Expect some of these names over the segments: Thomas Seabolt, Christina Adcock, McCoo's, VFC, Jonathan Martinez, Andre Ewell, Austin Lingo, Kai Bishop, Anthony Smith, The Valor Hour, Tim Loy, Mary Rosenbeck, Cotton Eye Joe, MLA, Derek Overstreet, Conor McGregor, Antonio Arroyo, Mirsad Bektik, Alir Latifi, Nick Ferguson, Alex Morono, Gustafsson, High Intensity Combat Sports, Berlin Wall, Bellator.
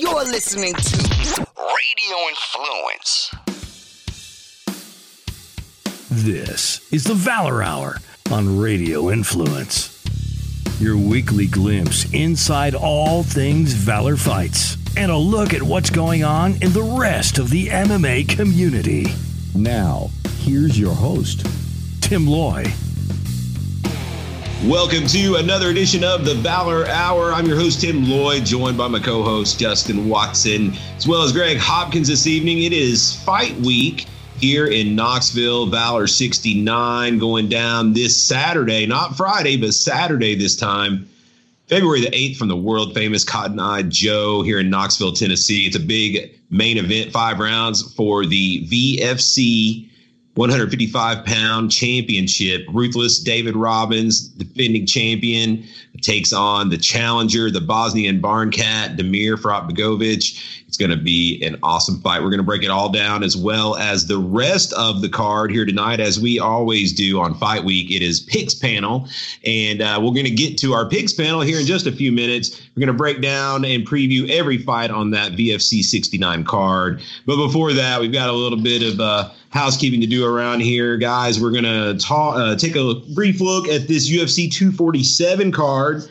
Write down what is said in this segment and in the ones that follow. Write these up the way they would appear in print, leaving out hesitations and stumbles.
You're listening to Radio Influence. This is the Valor Hour on Radio Influence. Your weekly glimpse inside all things Valor Fights and a look at what's going on in the rest of the MMA community. Now, here's your host, Tim Loy. Welcome to another edition of the Valor Hour. I'm your host, Tim Loy, joined by my co-host, Justin Watson, as well as Greg Hopkins this evening. It is fight week here in Knoxville. Valor 69 going down this Saturday, not Friday, but Saturday this time, February the 8th, from the world-famous Cotton Eye Joe here in Knoxville, Tennessee. It's a big main event, 5 rounds for the VFC 155-pound championship. Ruthless David Robbins, defending champion, takes on the challenger, the Bosnian barn cat, Demir Ferhatbegović. It's going to be an awesome fight. We're going to break it all down, as well as the rest of the card here tonight, as we always do on Fight Week. It is Picks Panel, and we're going to get to our Picks Panel here in just a few minutes. We're going to break down and preview every fight on that VFC 69 card. But before that, we've got a little bit of housekeeping to do around here, guys. We're going to take a brief look at this UFC 247 card,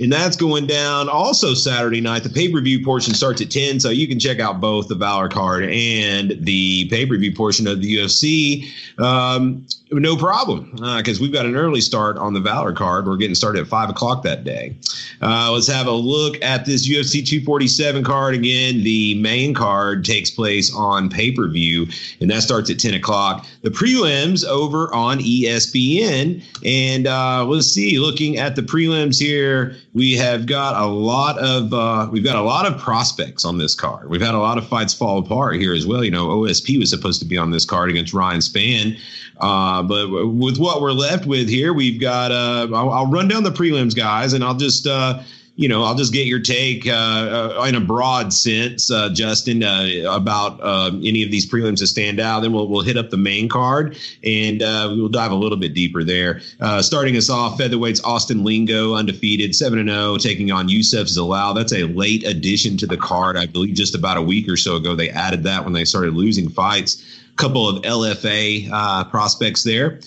and that's going down also Saturday night. The pay-per-view portion starts at 10, so you can check out both the Valor card and the pay-per-view portion of the UFC. No problem, because we've got an early start on the Valor card. We're getting started at 5 o'clock that day. Let's have a look at this UFC 247 card. Again, the main card takes place on pay-per-view, and that starts at 10 o'clock. The prelims over on ESPN. And let's see, looking at the prelims here, we have got a lot of prospects on this card. We've had a lot of fights fall apart here as well. You know, OSP was supposed to be on this card against Ryan Spann. But with what we're left with here, we've got I'll run down the prelims, guys, and I'll just I'll just get your take in a broad sense, Justin, about any of these prelims that stand out. Then we'll hit up the main card, and we'll dive a little bit deeper there. Starting us off, featherweights Austin Lingo, undefeated, 7-0, taking on Yousef Zalal. That's a late addition to the card. I believe just about a week or so ago they added that when they started losing fights. Couple of LFA prospects there.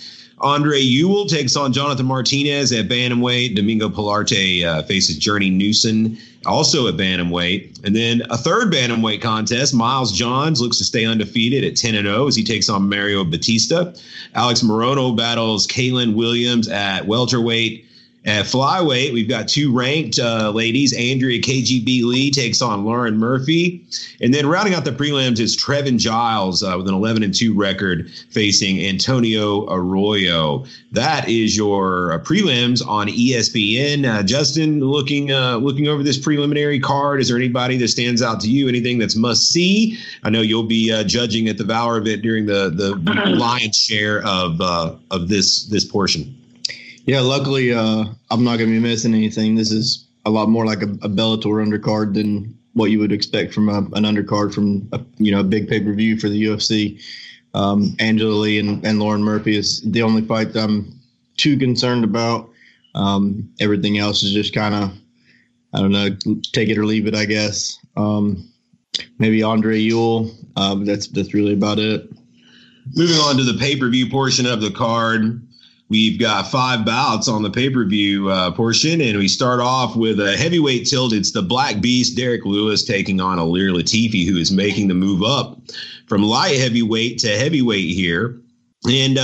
Andre Ewell takes on Jonathan Martinez at bantamweight. Domingo Pilarte faces Journey Newson, also at bantamweight. And then a third bantamweight contest. Miles Johns looks to stay undefeated at 10-0 as he takes on Mario Batista. Alex Morono battles Kaylin Williams at welterweight. At flyweight, we've got 2 ranked ladies. Andrea KGB Lee takes on Lauren Murphy. And then rounding out the prelims is Trevin Giles with an 11-2 record facing Antonio Arroyo. That is your prelims on ESPN. Justin, looking over this preliminary card, is there anybody that stands out to you? Anything that's must-see? I know you'll be judging at the Valor event during the lion's share of this portion. Yeah, luckily, I'm not going to be missing anything. This is a lot more like a Bellator undercard than what you would expect from an undercard from a big pay-per-view for the UFC. Angela Lee and Lauren Murphy is the only fight that I'm too concerned about. Everything else is just kind of, I don't know, take it or leave it, I guess. Maybe Andre Ewell. That's really about it. Moving on to the pay-per-view portion of the card. We've got 5 bouts on the pay-per-view portion, and we start off with a heavyweight tilt. It's the Black Beast, Derek Lewis, taking on Alir Latifi, who is making the move up from light heavyweight to heavyweight here. And,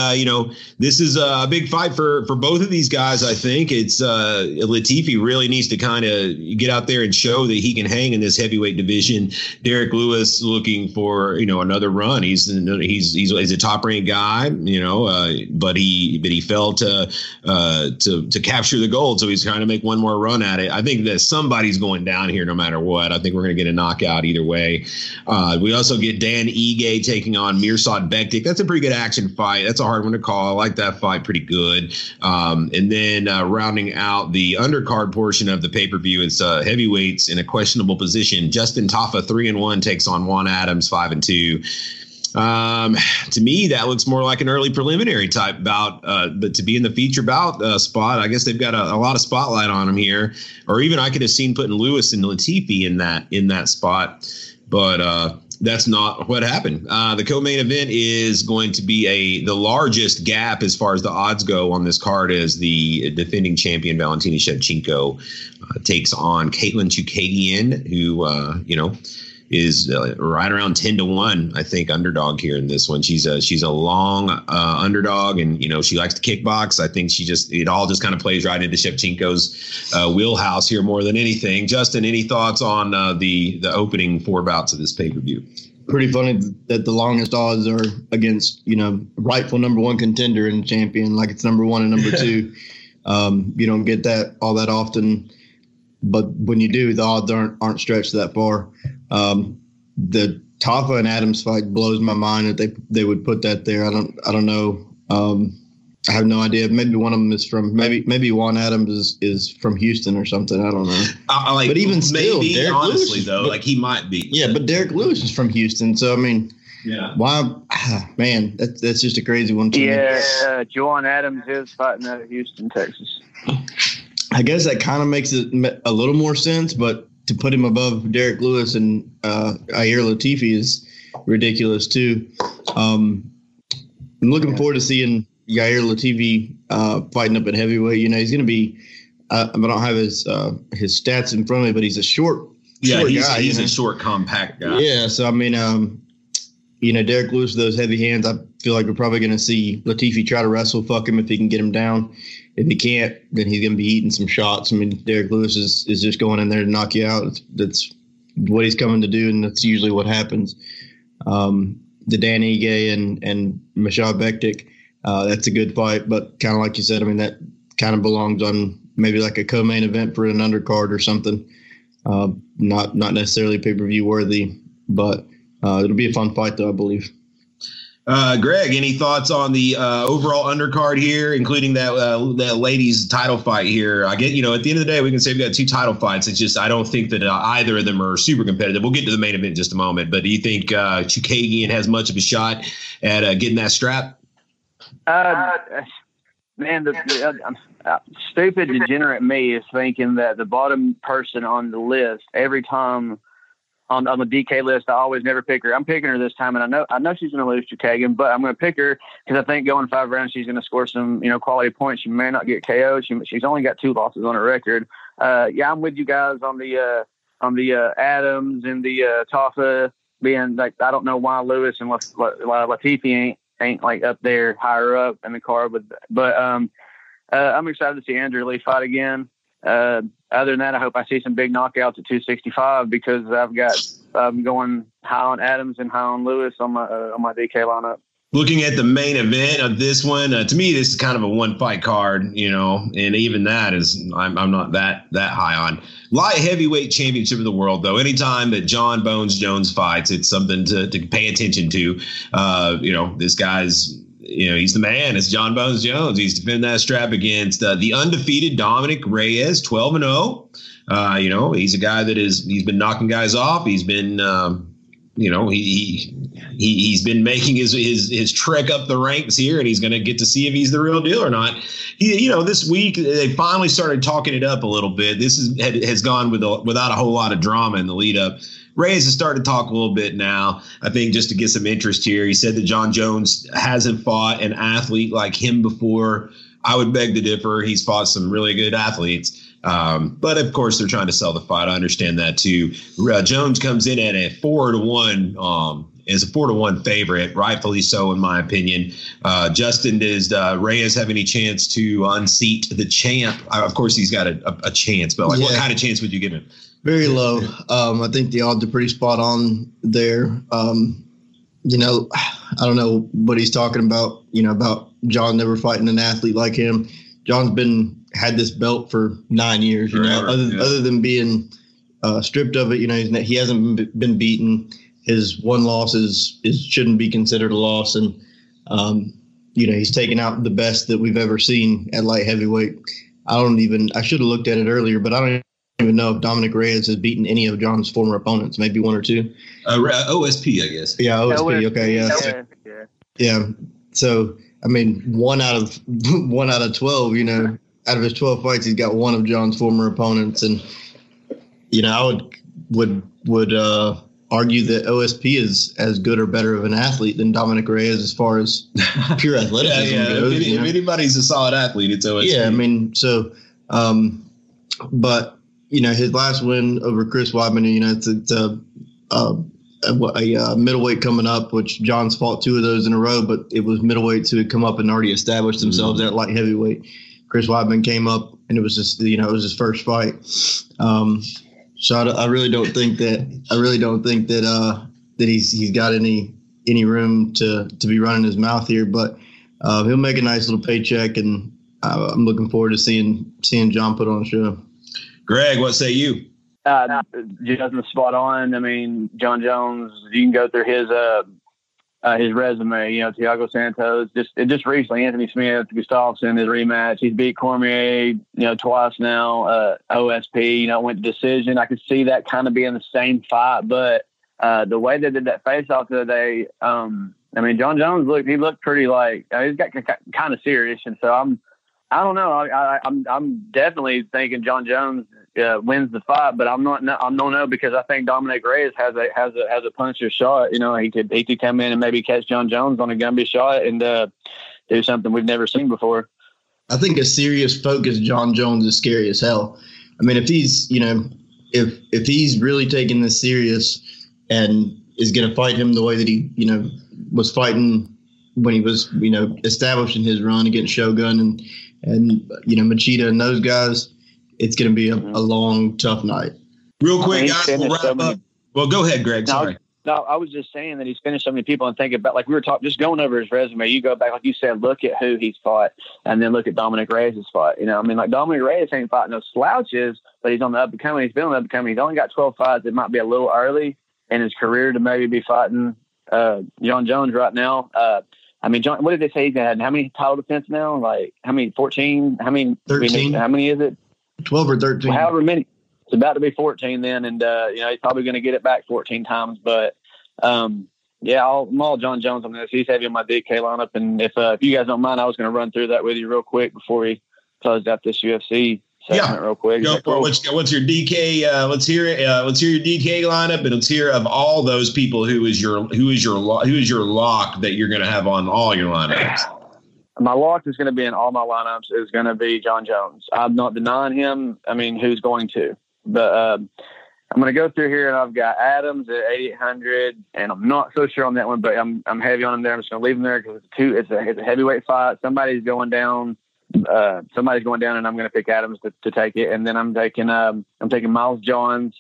this is a big fight for both of these guys, I think. It's Latifi really needs to kind of get out there and show that he can hang in this heavyweight division. Derek Lewis looking for, another run. He's a top-ranked guy, but he failed to capture the gold, so he's trying to make one more run at it. I think that somebody's going down here no matter what. I think we're going to get a knockout either way. We also get Dan Ige taking on Mirsad Bektik. That's a pretty good action fight. That's a hard one to call. I like that fight pretty good. And then rounding out the undercard portion of the pay-per-view, it's heavyweights in a questionable position. Justin Taffa, 3-1, takes on Juan Adams, 5-2. To me, that looks more like an early preliminary type bout, but to be in the feature bout spot, I guess they've got a lot of spotlight on him here, or even I could have seen putting Lewis and Latifi in that spot, but that's not what happened. The co-main event is going to be the largest gap as far as the odds go on this card, as the defending champion Valentina Shevchenko takes on Caitlin Chukagian, who is right around 10-1, I think, underdog here in this one. She's a long underdog, and she likes to kickbox. I think it all just kind of plays right into Shevchenko's wheelhouse here more than anything. Justin, any thoughts on the opening four bouts of this pay per view? Pretty funny that the longest odds are against rightful number one contender and champion, like it's number one and number two. You don't get that all that often, but when you do, the odds aren't stretched that far. The Tafa and Adams fight blows my mind that they would put that there. I don't know. I have no idea. Maybe one of them is from maybe Juan Adams is from Houston or something. I don't know. But even still, maybe, Derek honestly Lewis, though, he might be. Yeah, but Derek Lewis is from Houston, so I mean, yeah. Why, man? That's just a crazy one. Yeah, Juan Adams is fighting out of Houston, Texas. I guess that kind of makes it a little more sense, but to put him above Derek Lewis and Alir Latifi is ridiculous too. I'm looking forward to seeing Alir Latifi fighting up at heavyweight. He's going to be. I don't have his stats in front of me, but he's a short guy. He's a short, compact guy. Yeah. So I mean, Derek Lewis with those heavy hands. I feel like we're probably going to see Latifi try to wrestle, fuck him if he can get him down. If he can't, then he's going to be eating some shots. I mean, Derek Lewis is just going in there to knock you out. That's what he's coming to do, and that's usually what happens. The Dan Ige and Mirsad Bektik, that's a good fight, but kind of like you said, I mean, that kind of belongs on maybe like a co-main event for an undercard or something. Not necessarily pay-per-view worthy, but it'll be a fun fight, though, I believe. Greg, any thoughts on the overall undercard here, including that ladies title fight here? I get, at the end of the day, we can say we've got two title fights. It's just I don't think that either of them are super competitive. We'll get to the main event in just a moment. But do you think Chukagian has much of a shot at getting that strap? Man, the stupid degenerate me is thinking that the bottom person on the list every time – On the DK list, I always never pick her. I'm picking her this time, and I know she's going to lose to Kagan, but I'm going to pick her because I think going 5 rounds, she's going to score some quality points. She may not get KO'd. She's only got 2 losses on her record. I'm with you guys on the Adams and the Tafa being like, I don't know why Lewis and Latifi ain't like up there higher up in the card, but I'm excited to see Andrea Lee fight again. Other than that, I hope I see some big knockouts at 265 because I'm going high on Adams and high on Lewis on my DK lineup. Looking at the main event of this one, to me, this is kind of a one-fight card, and even that is I'm not that high on. Light heavyweight championship of the world, though. Anytime that John Bones Jones fights, it's something to pay attention to. This guy's. He's the man. It's John Bones Jones. He's defending that strap against the undefeated Dominic Reyes, 12-0. He's a guy he's been knocking guys off. He's been, he's been making his trek up the ranks here, and he's going to get to see if he's the real deal or not. This week they finally started talking it up a little bit. This has gone without a whole lot of drama in the lead up. Reyes has started to talk a little bit now, I think, just to get some interest here. He said that John Jones hasn't fought an athlete like him before. I would beg to differ. He's fought some really good athletes. But, of course, they're trying to sell the fight. I understand that, too. Jones comes in at a 4-1 is a 4-1 favorite, rightfully so, in my opinion. Justin, does Reyes have any chance to unseat the champ? Of course, he's got a chance, but what kind of chance would you give him? Very low. I think the odds are pretty spot on there. I don't know what he's talking about, about John never fighting an athlete like him. John's had this belt for 9 years, forever, other than being stripped of it. He hasn't been beaten. His one loss shouldn't be considered a loss. And, he's taken out the best that we've ever seen at light heavyweight. I should have looked at it earlier, but I don't even know if Dominic Reyes has beaten any of John's former opponents, maybe one or two. OSP, I guess. Yeah, OSP. Okay, yeah. Yeah. So, I mean, one out of 12, you know, out of his 12 fights, he's got one of John's former opponents. And, you know, I would argue that OSP is as good or better of an athlete than Dominic Reyes as far as pure athleticism goes. If anybody's a solid athlete, it's OSP. Yeah, I mean, so, but, you know, his last win over Chris Weidman, you know, it's a middleweight coming up, which John's fought two of those in a row, but it was middleweights who had come up and already established themselves at light heavyweight. Chris Weidman came up, and it was just, you know, it was his first fight. So I really don't think that he's got any room to be running his mouth here, but he'll make a nice little paycheck, and I'm looking forward to seeing John put on a show. Greg, what say you? Justin's spot on. I mean, John Jones, you can go through his resume. You know, Thiago Santos, just recently, Anthony Smith, Gustafsson, his rematch. He's beat Cormier, you know, twice now. OSP, you know, went to decision. I could see that kind of being the same fight, but the way they did that face-off the other day, I mean, John Jones looked pretty like he's got kind of serious, and so I don't know. I'm definitely thinking John Jones wins the fight, but I don't know because I think Dominic Reyes has a puncher shot. You know, he could come in and maybe catch John Jones on a Gumby shot and do something we've never seen before. I think a serious focused John Jones is scary as hell. I mean, if he's really taking this serious and is going to fight him the way that he, you know, was fighting when he was, you know, establishing his run against Shogun and you know, Machida and those guys. It's going to be a long, tough night. Real quick, guys, we'll wrap up. Well, go ahead, Greg. Sorry. No, I was just saying that he's finished so many people, and thinking about, like we were talking, just going over his resume. You go back, like you said, look at who he's fought, and then look at Dominic Reyes' fight. You know, I mean, like Dominic Reyes ain't fighting no slouches, but he's on the up and coming. He's been on the up and coming. He's only got 12 fights. It might be a little early in his career to maybe be fighting John Jones right now. I mean, John, what did they say he's had? How many title defense now? Like how many? 14? How many? 13? How many is it? 12 or 13. However many. It's about to be 14 then, and you know, he's probably going to get it back 14 times. But yeah, I'm all John Jones on this. He's heavy on my DK lineup, and if you guys don't mind, I was going to run through that with you real quick before we closed out this UFC segment real quick. Go for it. What's your DK? Let's hear it. Let's hear your DK lineup, and let's hear of all those people who is your lock that you're going to have on all your lineups. My lock is going to be in all my lineups is going to be John Jones. I'm not denying him. I mean, who's going to? But I'm going to go through here, and I've got Adams at 8,800, and I'm not so sure on that one, but I'm heavy on him there. I'm just going to leave him there because it's a heavyweight fight. Somebody's going down. And I'm going to pick Adams to take it. And then I'm taking Miles Johns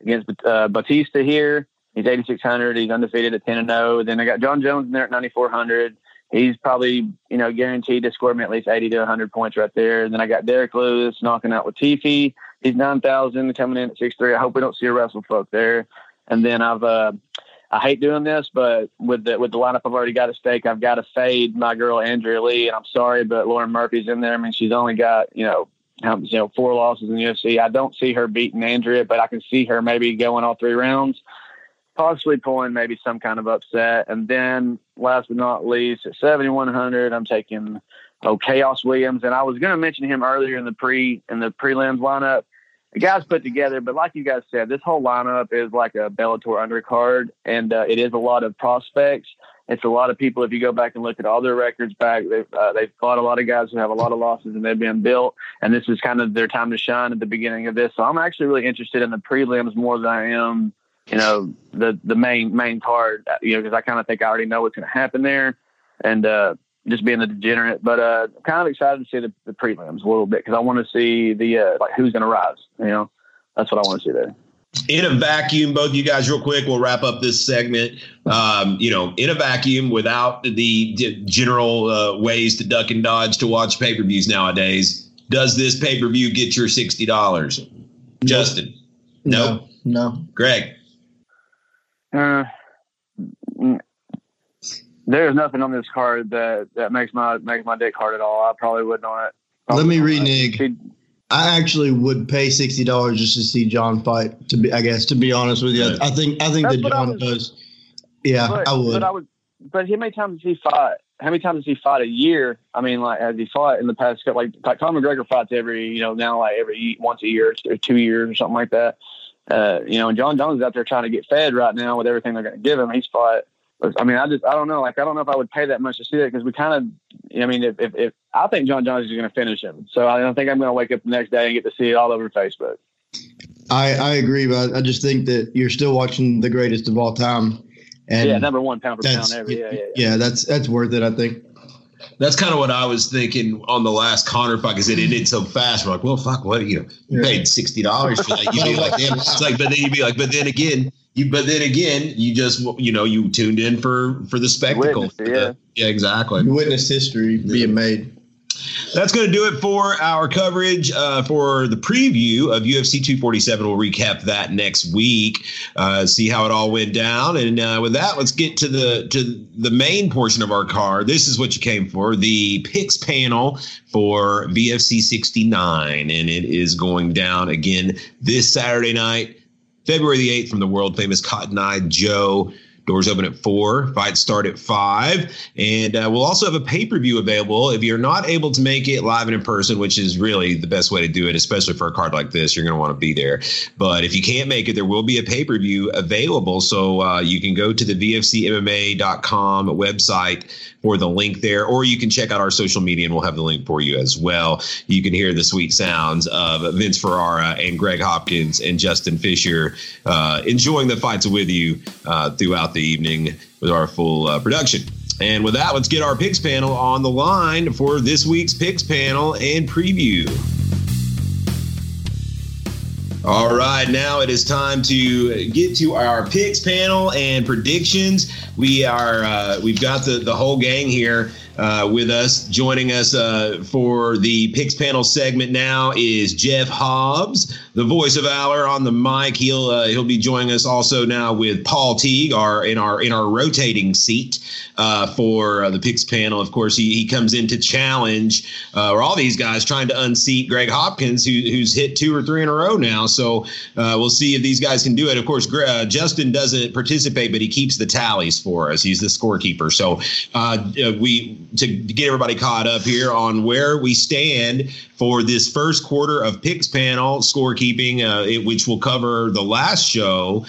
against Batista here. He's 8,600. He's undefeated at 10-0. Then I got John Jones in there at 9,400. He's probably, you know, guaranteed to score me at least 80 to 100 points right there. And then I got Derek Lewis knocking out Latifi. He's 9,000 coming in at 6'3". I hope we don't see a wrestle folk there. And then I hate doing this, but with the lineup I've already got at stake, I've got to fade my girl Andrea Lee. And I'm sorry, but Lauren Murphy's in there. I mean, she's only got, you know, 4 losses in the UFC. I don't see her beating Andrea, but I can see her maybe going all 3 rounds. Possibly pulling maybe some kind of upset. And then last but not least, at 7,100, I'm taking Chaos Williams. And I was going to mention him earlier in the prelims lineup. The guy's put together, but like you guys said, this whole lineup is like a Bellator undercard, and it is a lot of prospects. It's a lot of people. If you go back and look at all their records back, they've fought a lot of guys who have a lot of losses, and they've been built. And this is kind of their time to shine at the beginning of this. So I'm actually really interested in the prelims more than I am, you know, the main card, you know, because I kind of think I already know what's going to happen there, and just being a degenerate. But I'm kind of excited to see the prelims a little bit because I want to see the like who's going to rise. You know, that's what I want to see there. In a vacuum, both you guys real quick, we'll wrap up this segment. You know, in a vacuum without the general ways to duck and dodge to watch pay-per-views nowadays, does this pay-per-view get your $60? No. Justin? No. No. Greg? There's nothing on this card that makes my dick hard at all. I probably wouldn't on it. Let me renege. I actually would pay $60 just to see John fight. To be honest with you, right. I think that John does. Yeah, but, I would. But how many times has he fought? How many times has he fought a year? I mean, like, has he fought in the past? Like Conor McGregor fights once a year or 2 years or something like that. And John Jones is out there trying to get fed right now with everything they're going to give him. He's fought. I mean, I don't know. Like, I don't know if I would pay that much to see that because if I think John Jones is going to finish him. So I don't think I'm going to wake up the next day and get to see it all over Facebook. I agree, but I just think that you're still watching the greatest of all time. And yeah, number one pound for pound ever. Yeah, that's worth it, I think. That's kind of what I was thinking on the last Conor fight because it ended so fast. We're like, well, fuck, what? You paid $60 for that. You'd be like, damn. It's like, but then you'd be like, but then again, you just you tuned in for the spectacle. Yeah, exactly. You witnessed history being made. That's going to do it for our coverage for the preview of UFC 247. We'll recap that next week, see how it all went down. And with that, let's get to the main portion of our card. This is what you came for, the picks panel for VFC 69. And it is going down again this Saturday night, February the 8th from the world-famous Cotton Eye Joe. Doors open at 4:00. Fights start at 5:00. And we'll also have a pay-per-view available. If you're not able to make it live and in person, which is really the best way to do it, especially for a card like this, you're going to want to be there. But if you can't make it, there will be a pay-per-view available. So you can go to the VFCMMA.com website for the link there, or you can check out our social media and we'll have the link for you as well. You can hear the sweet sounds of Vince Ferrara and Greg Hopkins and Justin Fisher enjoying the fights with you throughout the evening with our full production. And with that, let's get our picks panel on the line for this week's picks panel and preview. All right, now it is time to get to our picks panel and predictions. We've got the whole gang here with us. Joining us for the picks panel segment now is Jeff Hobbs, the voice of Alir on the mic. He'll be joining us also now with Paul Teague, in our rotating seat for the picks panel. Of course, he comes in to challenge or all these guys trying to unseat Greg Hopkins, who's hit 2 or 3 in a row now. So we'll see if these guys can do it. Of course, Justin doesn't participate, but he keeps the tallies for us. He's the scorekeeper. So to get everybody caught up here on where we stand for this first quarter of picks panel scorekeeping, which will cover the last show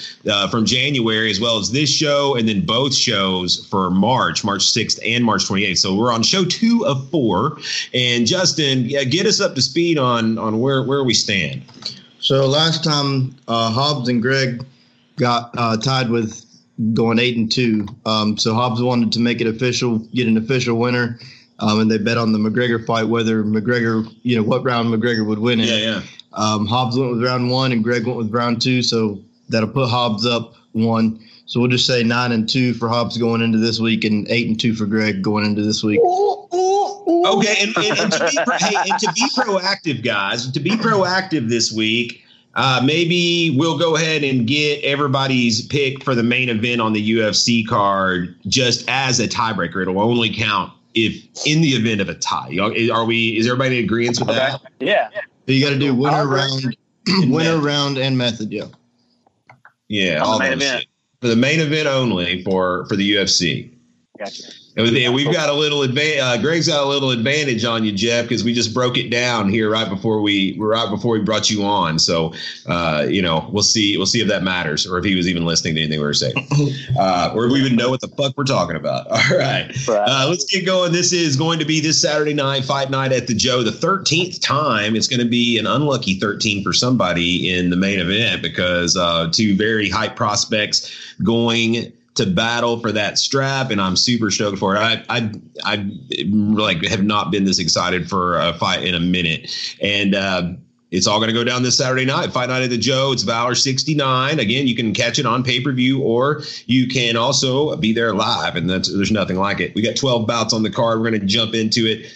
from January as well as this show and then both shows for March 6th and March 28th. So we're on show 2 of 4. And Justin, get us up to speed on where we stand. So last time Hobbs and Greg got tied with going 8-2. So Hobbs wanted to make it official, get an official winner. And they bet on the McGregor fight, whether McGregor, what round McGregor would win in. Yeah. Hobbs went with round 1 and Greg went with round 2. So that'll put Hobbs up 1. So we'll just say 9-2 for Hobbs going into this week and 8-2 for Greg going into this week. Okay. And to be proactive, guys, this week, maybe we'll go ahead and get everybody's pick for the main event on the UFC card just as a tiebreaker. It'll only count if in the event of a tie. Is everybody in agreement with that? Yeah. So you got to do winner round and method. Yeah. Yeah. All the main event. For the main event only for the UFC. Gotcha. And we've got a little advantage. Greg's got a little advantage on you, Jeff, because we just broke it down here right before we brought you on. So, we'll see if that matters or if he was even listening to anything we were saying, or if we even know what the fuck we're talking about. All right, let's get going. This is going to be this Saturday night, fight night at the Joe, the 13th time. It's going to be an unlucky 13 for somebody in the main event because two very high prospects going to battle for that strap, and I'm super stoked for it. I have not been this excited for a fight in a minute, and it's all going to go down this Saturday night, Fight Night at the Joe. It's Valor 69. Again, you can catch it on pay-per-view, or you can also be there live, and there's nothing like it. We got 12 bouts on the card. We're going to jump into it.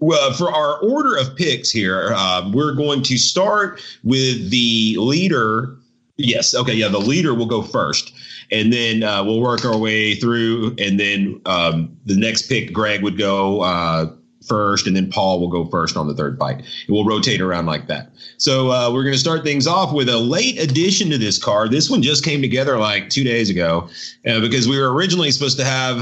Well, for our order of picks here, we're going to start with the leader. Yes. Okay. Yeah. The leader will go first, and then we'll work our way through. And then the next pick, Greg would go first, and then Paul will go first on the third fight. It will rotate around like that. So we're going to start things off with a late addition to this card. This one just came together like 2 days ago because we were originally supposed to have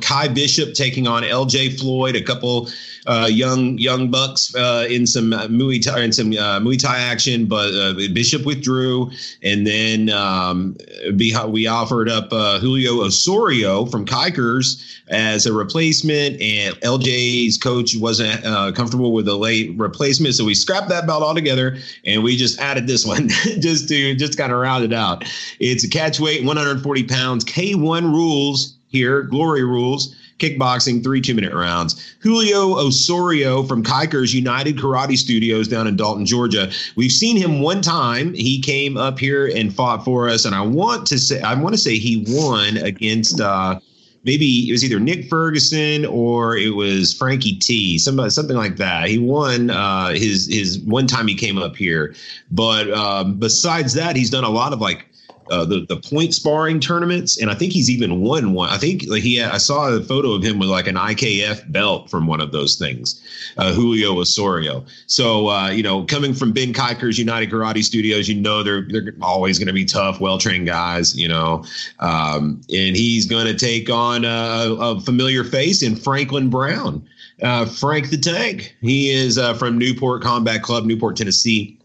Kai Bishop taking on LJ Floyd, a couple young bucks in some Muay Thai action, but Bishop withdrew, and then we offered up Julio Osorio from Kikers as a replacement, and LJ's coach wasn't comfortable with a late replacement, so we scrapped that belt altogether, and we just added this one just to kind of round it out. It's a catch weight, 140 pounds, K1 rules here, Glory rules, kickboxing, 3 2-minute rounds. Julio Osorio from Kickers United Karate Studios down in Dalton, Georgia. We've seen him one time. He came up here and fought for us, and I want to say he won against maybe it was either Nick Ferguson or it was Frankie T, something like that. He won his one time he came up here, but besides that, he's done a lot of like the point sparring tournaments, and I think he's even won one. I think I saw a photo of him with like an IKF belt from one of those things, Julio Osorio. So coming from Ben Kickers United Karate Studios, they're always going to be tough, well-trained guys, and he's going to take on a familiar face in Franklin Brown, Frank the Tank. He is from Newport Combat Club, Newport, Tennessee.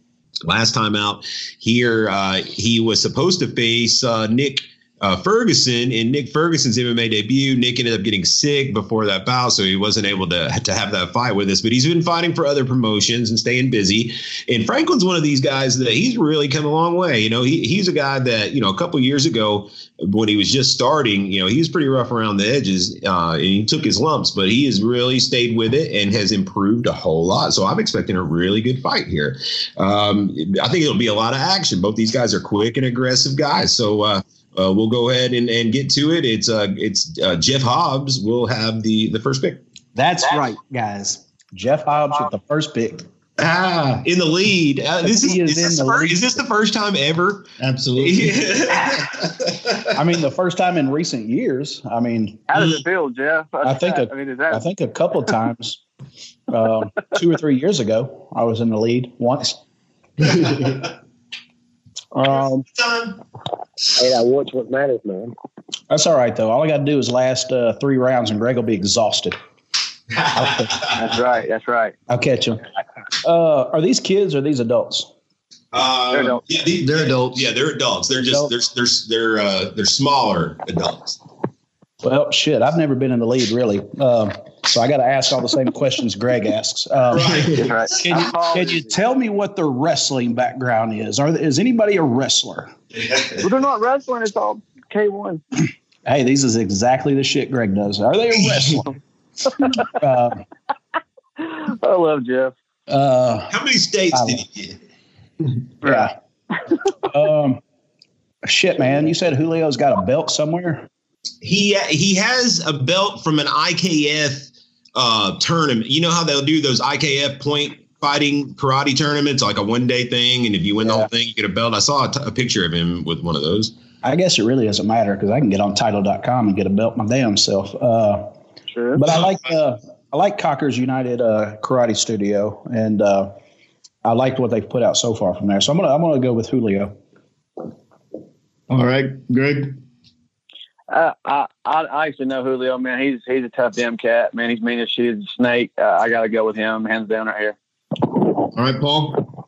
Last time out here, he was supposed to face Nick Ferguson in Nick Ferguson's MMA debut. Nick ended up getting sick before that bout, so he wasn't able to have that fight with us. But he's been fighting for other promotions and staying busy. And Franklin's one of these guys that he's really come a long way. He's a guy that, a couple years ago when he was just starting, he was pretty rough around the edges and he took his lumps, but he has really stayed with it and has improved a whole lot. So I'm expecting a really good fight here. I think it'll be a lot of action. Both these guys are quick and aggressive guys. So, we'll go ahead and get to it. It's Jeff Hobbs will have the first pick. That's right, guys. Jeff Hobbs with the first pick. In the lead. Is this the first time ever? Absolutely. The first time in recent years. How does it feel, Jeff? I think a couple of times, 2 or 3 years ago, I was in the lead once. Hey, that what's what matters, man. That's all right, though. All I got to do is last 3 rounds, and Greg will be exhausted. That's right. I'll catch him. Are these kids or are these adults? They're adults. Yeah, they're adults. Yeah, they're adults. They're just adults. They're smaller adults. Well, shit, I've never been in the lead, really. So I got to ask all the same questions Greg asks. Right. Can you tell me what their wrestling background is? Is anybody a wrestler? Well, they're not wrestling. It's all K1. Hey, this is exactly the shit Greg does. Are they a wrestler? I love Jeff. How many states did he get? Yeah. Shit, man. You said Julio's got a belt somewhere? He has a belt from an IKF tournament. You know how they'll do those IKF point fighting karate tournaments, like a one-day thing, and if you win the whole thing, you get a belt. I saw a picture of him with one of those. I guess it really doesn't matter because I can get on Title.com and get a belt my damn self. Sure. But I like Kickers United Karate Studio, and I liked what they've put out so far from there. So I'm gonna go with Julio. All right, Greg. I actually know Julio, man. He's a tough damn cat, man. He's mean as shit as a snake. I gotta go with him, hands down right here. All right, Paul.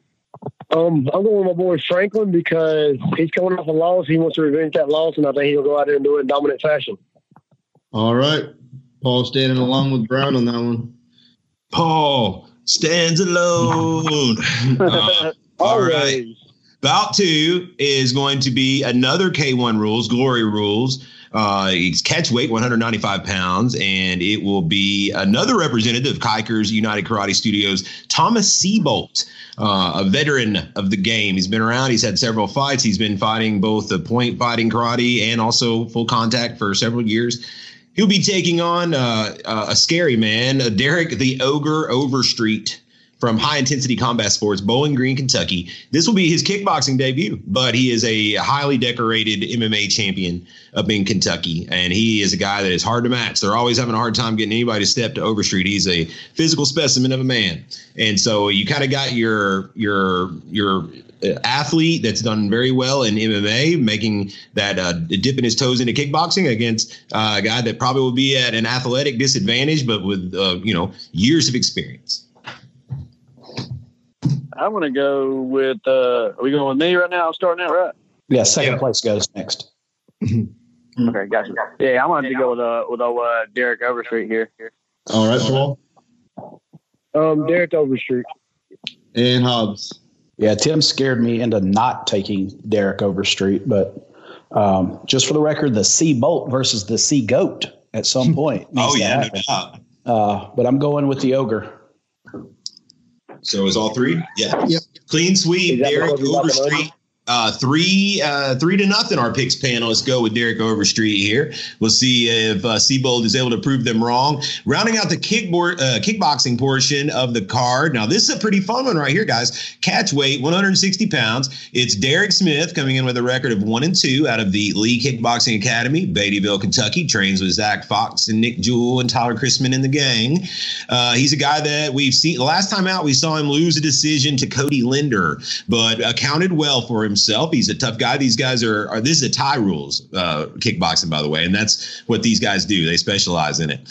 I'm going with my boy Franklin because he's coming off a loss. He wants to revenge that loss, and I think he'll go out there and do it in dominant fashion. All right, Paul standing along with Brown on that one. Paul stands alone. All right, bout 2 is going to be another K1 rules, Glory rules. It's catch weight, 195 pounds, and it will be another representative of Kickers United Karate Studios, Thomas Seabolt, a veteran of the game. He's been around. He's had several fights. He's been fighting both the point fighting karate and also full contact for several years. He'll be taking on a scary man, Derek the Ogre Overstreet from High Intensity Combat Sports, Bowling Green, Kentucky. This will be his kickboxing debut, but he is a highly decorated MMA champion up in Kentucky, and he is a guy that is hard to match. They're always having a hard time getting anybody to step to Overstreet. He's a physical specimen of a man, and so you kind of got your athlete that's done very well in MMA, making that dipping his toes into kickboxing against a guy that probably will be at an athletic disadvantage, but with years of experience. I'm going to go with. Are we going with me right now? I'm starting out, right? Yeah, second place goes next. Okay, gotcha. Yeah, I'm going to go with Derek Overstreet here. All right, Paul. Derek Overstreet and Hobbs. Yeah, Tim scared me into not taking Derek Overstreet, but just for the record, the C Bolt versus the C Goat at some point. Oh yeah, no doubt. But I'm going with the Ogre. So is all three? Yeah. Yep. Clean sweep, Derek Overstreet. 3-0 our picks panel. Let's go with Derek Overstreet here. We'll see if Seabold is able to prove them wrong. Rounding out the kickboxing portion of the card. Now, this is a pretty fun one right here, guys. Catch weight, 160 pounds. It's Derek Smith coming in with a record of 1-2 out of the Lee Kickboxing Academy, Beattyville, Kentucky. Trains with Zach Fox and Nick Jewell and Tyler Christman in the gang. He's a guy that we've seen. Last time out, we saw him lose a decision to Cody Linder, but accounted well for himself. He's a tough guy. These guys are this is a tie rules kickboxing, by the way, and that's what these guys do. They specialize in it.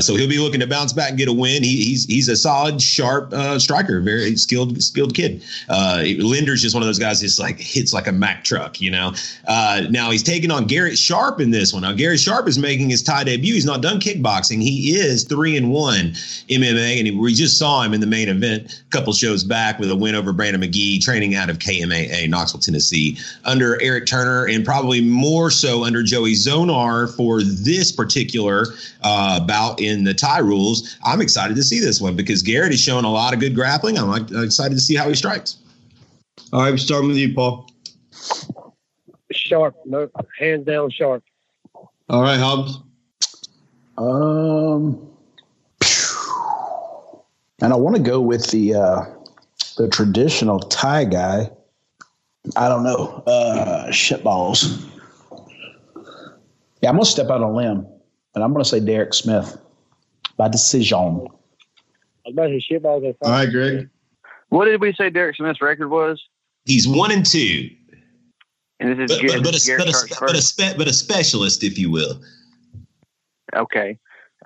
So he'll be looking to bounce back and get a win. He's a solid, sharp striker, very skilled kid. Linder's just one of those guys that's like hits like a Mack truck, you know. Now he's taking on Garrett Sharp in this one. Now Garrett Sharp is making his tie debut. He's not done kickboxing. He is 3-1 MMA, and we just saw him in the main event a couple shows back with a win over Brandon McGee, training out of KMAA, Knoxville, Tennessee, under Eric Turner and probably more so under Joey Zonar for this particular bout in the tie rules. I'm excited to see this one because Garrett is showing a lot of good grappling. I'm excited to see how he strikes. All right, we're starting with you, Paul. Sharp. No, hands down, Sharp. All right, Hobbs. And I want to go with the traditional tie guy. I don't know. Shit balls. Yeah, I'm going to step out on a limb, and I'm going to say Derek Smith by decision. I was about to say shit balls. All right, Greg. What did we say Derek Smith's record was? He's 1-2. And this is but a specialist, if you will. Okay.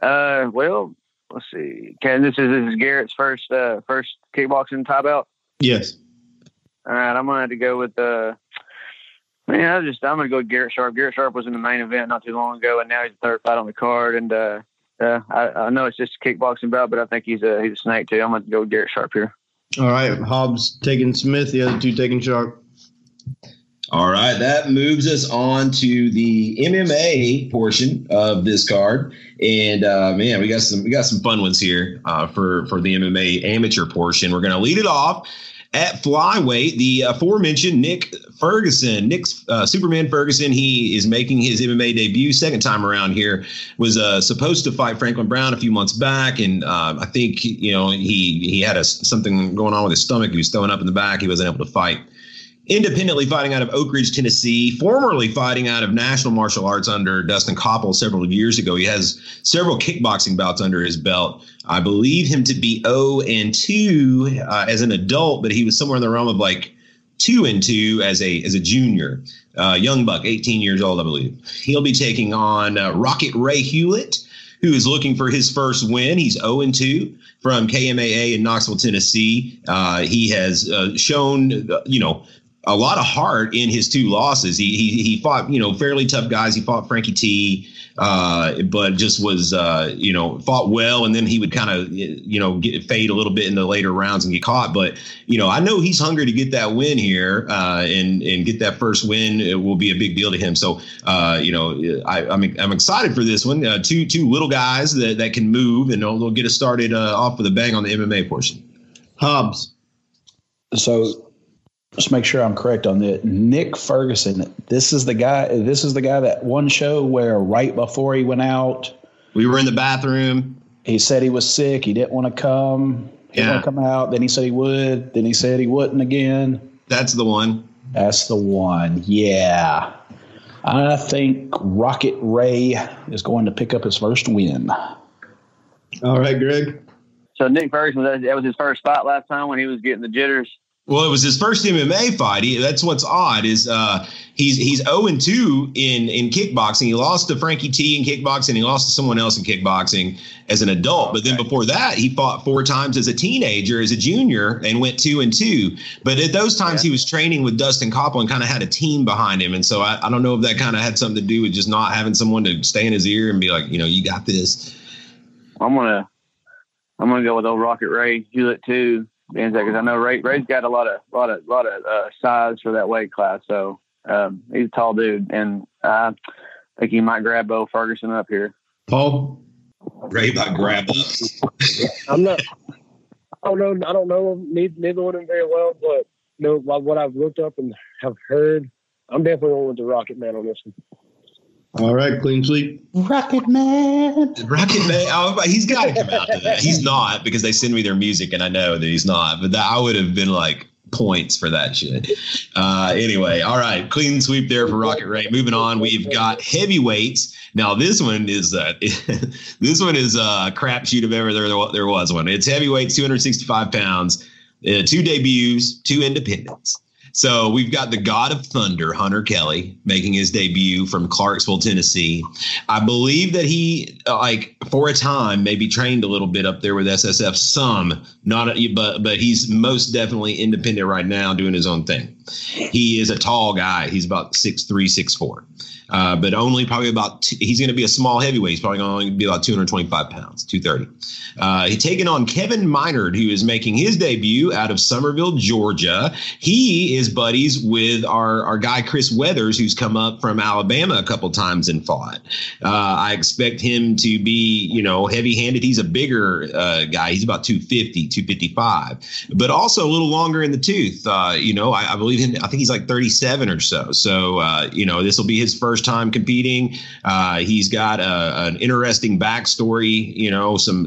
Well, let's see. Can this is Garrett's first kickboxing tie belt? Yes. All right, I'm going to have to go with I'm going to go with Garrett Sharp. Garrett Sharp was in the main event not too long ago, and now he's the third fight on the card. And I know it's just a kickboxing bout, but I think he's a snake too. I'm going to go with Garrett Sharp here. All right, Hobbs taking Smith, the other two taking Sharp. All right, that moves us on to the MMA portion of this card, and man, we got some fun ones here for the MMA amateur portion. We're going to lead it off. At flyweight, the aforementioned Nick Ferguson, Superman Ferguson, he is making his MMA debut second time around here, was supposed to fight Franklin Brown a few months back. And I think, he had something going on with his stomach. He was throwing up in the back. He wasn't able to fight. Independently fighting out of Oak Ridge, Tennessee, formerly fighting out of National Martial Arts under Dustin Koppel several years ago. He has several kickboxing bouts under his belt. I believe him to be 0-2 as an adult, but he was somewhere in the realm of like 2-2 as a junior. Young buck, 18 years old, I believe. He'll be taking on Rocket Ray Hewlett, who is looking for his first win. He's 0-2 from KMAA in Knoxville, Tennessee. He has shown, a lot of heart in his two losses. He fought, fairly tough guys. He fought Frankie T, but just was, fought well. And then he would kind of, fade a little bit in the later rounds and get caught. But, I know he's hungry to get that win here and get that first win. It will be a big deal to him. So, I'm excited for this one. Two little guys that can move, and they'll get us started off with a bang on the MMA portion. Hobbs. So, let's make sure I'm correct on that. Nick Ferguson, this is the guy that one show where right before he went out, we were in the bathroom. He said he was sick. He didn't want to come. He's going to come out. Then he said he would. Then he said he wouldn't again. That's the one. That's the one. Yeah. I think Rocket Ray is going to pick up his first win. All right, Greg. So Nick Ferguson, that was his first fight last time when he was getting the jitters. Well, it was his first MMA fight. That's what's odd is he's 0-2 in kickboxing. He lost to Frankie T in kickboxing. He lost to someone else in kickboxing as an adult. But then before that, he fought 4 times as a teenager, as a junior, and went 2-2. But at those times, he was training with Dustin Copeland, kind of had a team behind him. And so I don't know if that kind of had something to do with just not having someone to stay in his ear and be like, you know, you got this. I'm gonna go with old Rocket Ray Hewlett too. Because I know Ray's got a lot of size for that weight class, so he's a tall dude, and I think he might grab Bo Ferguson up here. Paul, Ray might grab up. I don't know. Neither one of them very well, but you know what I've looked up and have heard, I'm definitely going with the Rocket Man on this one. All right, clean sweep. Rocket Man. He's got to come out to that. He's not, because they send me their music, and I know that he's not. But I would have been like points for that shit. Anyway, all right, clean sweep there for Rocket Ray. Moving on, we've got heavyweights. Now this one is a crapshoot if ever there was one. It's heavyweights, 265 pounds, 2 debuts, 2 independents. So we've got the God of Thunder, Hunter Kelly, making his debut from Clarksville, Tennessee. I believe that he, for a time, maybe trained a little bit up there with SSF. But he's most definitely independent right now, doing his own thing. He is a tall guy. He's about 6'3", 6'4". But only probably he's going to be a small heavyweight. He's probably going to be about 225 pounds, 230. He's taking on Kevin Minard, who is making his debut out of Summerville, Georgia. He is buddies with our guy, Chris Weathers, who's come up from Alabama a couple times and fought. I expect him to be, you know, heavy-handed. He's a bigger guy. He's about 250, 255, but also a little longer in the tooth. I believe him. I think he's like 37 or so. So, this will be his first time competing. He's got an interesting backstory,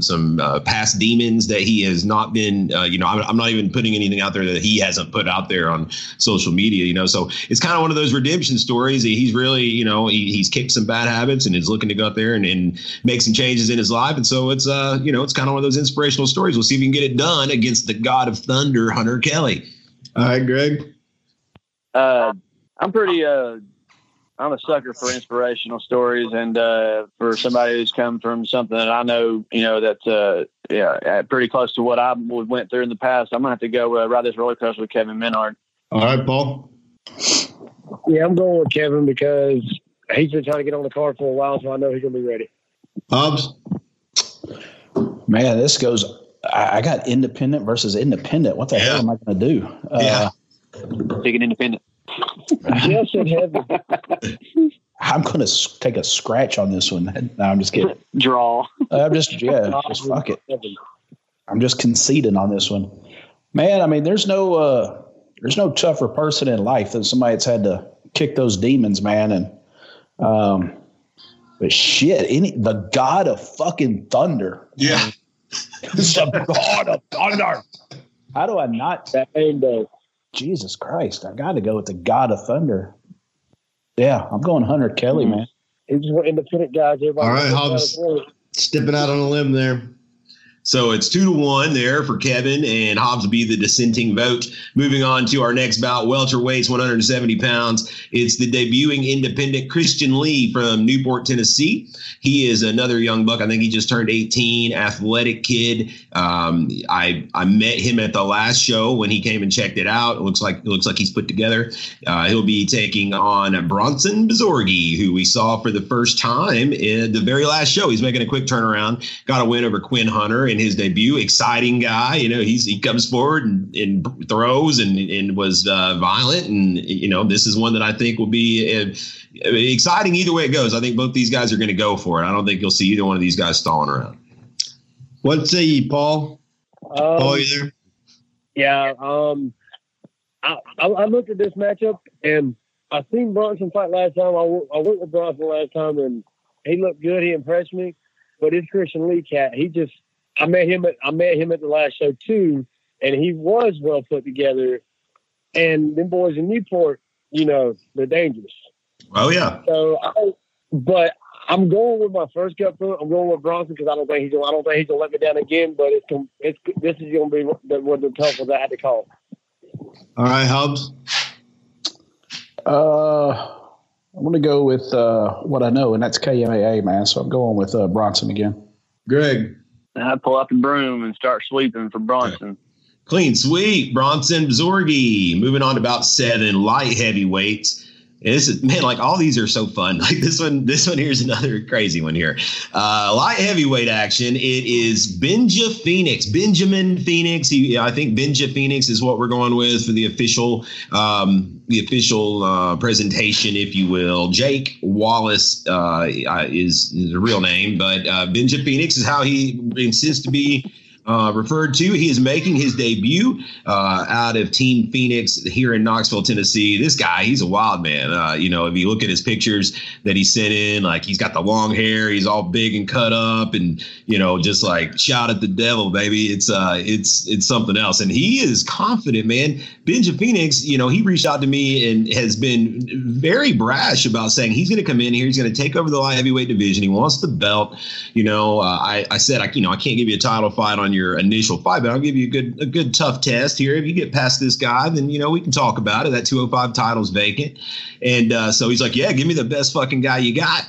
some past demons that he has not been, I'm not even putting anything out there that he hasn't put out there on social media, so it's kind of one of those redemption stories. He's really, he's kicked some bad habits and is looking to go out there and make some changes in his life. And so it's, it's kind of one of those inspirational stories. We'll see if you can get it done against the God of Thunder, Hunter Kelly. All right, Greg. I'm pretty, I'm a sucker for inspirational stories, and for somebody who's come from something that I know, that's pretty close to what I went through in the past. I'm gonna have to go ride this roller coaster with Kevin Minard. All right, Paul. Yeah, I'm going with Kevin because he's been trying to get on the card for a while, so I know he's gonna be ready. Hobbs, man, this goes. I got independent versus independent. What the hell am I gonna do? Take an independent. Yes, I'm going to take a scratch on this one. No, I'm just kidding. Draw. Just fuck it. I'm just conceding on this one. Man, I mean, there's no tougher person in life than somebody that's had to kick those demons, man. And but shit, the God of fucking Thunder. Yeah, man, the God of Thunder. How do I not? That ain't dope. Jesus Christ, I got to go with the God of Thunder. Yeah, I'm going Hunter Kelly, man. He's one independent guy. All right, Hobbs, stepping out on a limb there. So it's 2-1 there for Kevin, and Hobbs will be the dissenting vote. Moving on to our next bout, welterweights, 170 pounds. It's the debuting independent Christian Lee from Newport, Tennessee. He is another young buck. I think he just turned 18, athletic kid. I met him at the last show when he came and checked it out. It looks like he's put together. He'll be taking on Bronson Bazorgi, who we saw for the first time in the very last show. He's making a quick turnaround. Got a win over Quinn Hunter in his debut. Exciting guy. He comes forward and throws and was violent. And, this is one that I think will be exciting either way it goes. I think both these guys are going to go for it. I don't think you'll see either one of these guys stalling around. What say you, Paul? Paul, you there? Yeah. I looked at this matchup, and I seen Bronson fight last time. I went with Bronson last time, and he looked good. He impressed me. But this Christian Lee cat, he just I met him at the last show too, and he was well put together. And them boys in Newport, you know, they're dangerous. Oh yeah. So, but I'm going with my first gut feeling. I'm going with Bronson because I don't think he's gonna let me down again. But this is gonna be one of the tough ones I had to call. All right, Hobbs. I'm gonna go with what I know, and that's KMAA, man. So I'm going with Bronson again. Greg. I pull out the broom and start sweeping for Bronson. Clean sweep, Bronson Bzorgi. Moving on to about 7 light heavyweights. And this is, man, like all these are so fun. Like this one here's another crazy one here. Light heavyweight action. It is Benjamin Phoenix. I think Benja Phoenix is what we're going with for the official presentation, if you will. Jake Wallace is the real name, but Benja Phoenix is how he insists to be referred to. He is making his debut out of Team Phoenix here in Knoxville, Tennessee. This guy, he's a wild man. If you look at his pictures that he sent in, like he's got the long hair, he's all big and cut up, and just like shout at the devil, baby. It's something else, and he is confident, man. Benja Phoenix, he reached out to me and has been very brash about saying he's going to come in here, he's going to take over the light heavyweight division. He wants the belt. I said I can't give you a title fight on your initial fight, but I'll give you a good tough test here. If you get past this guy, then we can talk about it. That 205 title's vacant, and so he's like, yeah, give me the best fucking guy you got.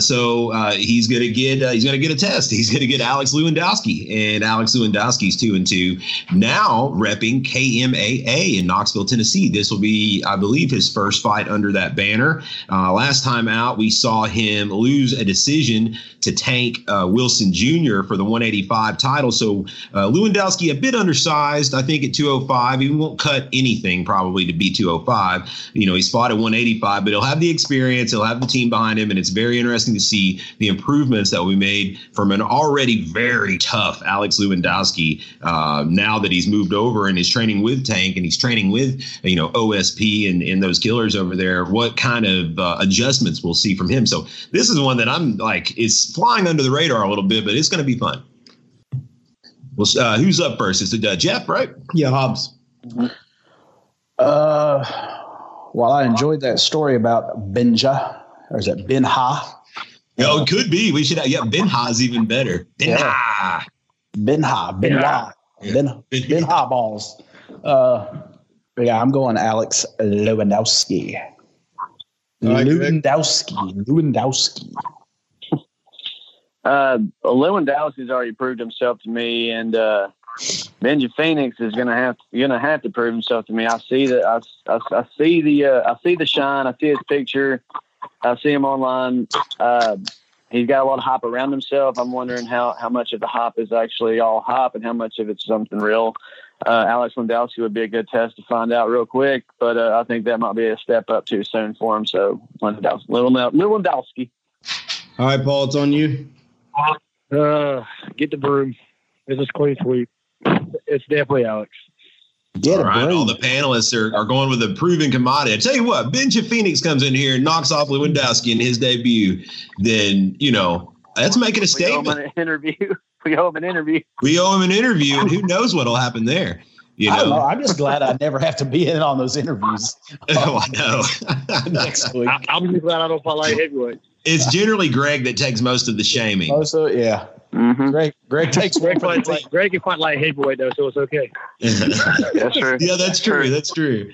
So he's gonna get a test. He's gonna get Alex Lewandowski, and Alex Lewandowski's 2-2 now, repping KMAA in Knoxville, Tennessee. This will be, I believe, his first fight under that banner. Last time out, we saw him lose a decision to Tank Wilson Jr. for the 185 title. So Lewandowski, a bit undersized, I think, at 205. He won't cut anything probably to be 205. He's fought at 185, but he'll have the experience. He'll have the team behind him, and it's very interesting to see the improvements that we made from an already very tough Alex Lewandowski now that he's moved over and is training with Tank and he's training with, OSP and those killers over there, what kind of adjustments we'll see from him. So this is one that I'm like, it's flying under the radar a little bit, but it's going to be fun. Well, who's up first? It's Jeff, right? Yeah, Hobbs. Well, I enjoyed that story about Benja. Or is that Benja? No, it could be. We should have. Yeah, Benja is even better. Benja. Yeah. Benja balls. I'm going Alex Lewandowski. Right, Lewandowski. Lewandowski's already proved himself to me, and Benja Phoenix is gonna have to prove himself to me. I see that. I see the shine. I see his picture. I see him online. He's got a lot of hype around himself. I'm wondering how much of the hype is actually all hype and how much of it's something real. Alex Lewandowski would be a good test to find out real quick, but I think that might be a step up too soon for him. So Lewandowski. All right, Paul, it's on you. Get the broom. It's a clean sweep. It's definitely Alex. All right, all the panelists are going with a proven commodity. I tell you what, Benja Phoenix comes in here and knocks off Lewandowski in his debut. Then, that's making a statement. We owe him an interview, and who knows what will happen there. I don't know. I'm just glad I never have to be in on those interviews. Oh, I know. Next week. I'm just glad I don't follow heavyweight. It's generally Greg that takes most of the shaming. Also, yeah. Mm-hmm. Greg takes Greg for the like, Greg can fight light heavyweight though, so it's okay. That's true. Yeah, that's true.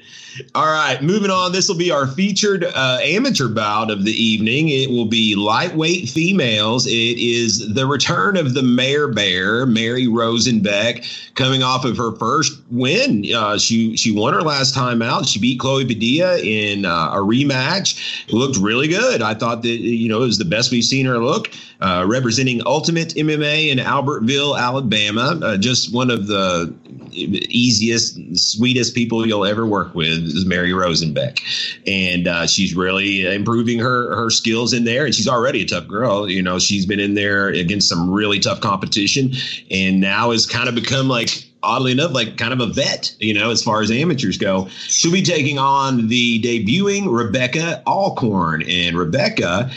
All right, moving on. This will be our featured amateur bout of the evening. It will be lightweight females. It is the return of the Mare Bear, Mary Rosenbeck, coming off of her first win. She won her last time out. She beat Chloe Padilla in a rematch. It looked really good. I thought that it was the best we've seen her look. Representing Ultimate MMA in Albertville, Alabama, just one of the easiest, sweetest people you'll ever work with is Mary Rosenbeck, and she's really improving her skills in there. And she's already a tough girl. She's been in there against some really tough competition, and now has kind of become like oddly enough, like kind of a vet, you know, as far as amateurs go. She'll be taking on the debuting Rebecca Alcorn. And Rebecca,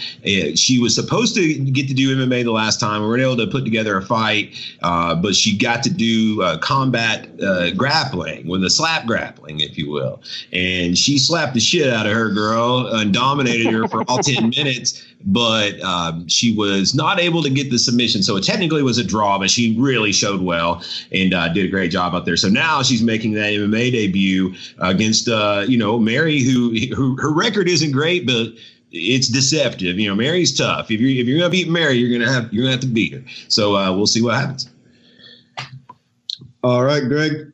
she was supposed to get to do MMA the last time. We weren't able to put together a fight, but she got to do combat grappling, with a slap grappling, if you will. And she slapped the shit out of her girl and dominated her for all 10 minutes. But she was not able to get the submission. So it technically was a draw, but she really showed well and did a great job out there. So now she's making that MMA debut against, you know, Mary, who her record isn't great, but it's deceptive. You know, Mary's tough. If you're going to beat Mary, you're going to have to beat her. So we'll see what happens. All right, Greg.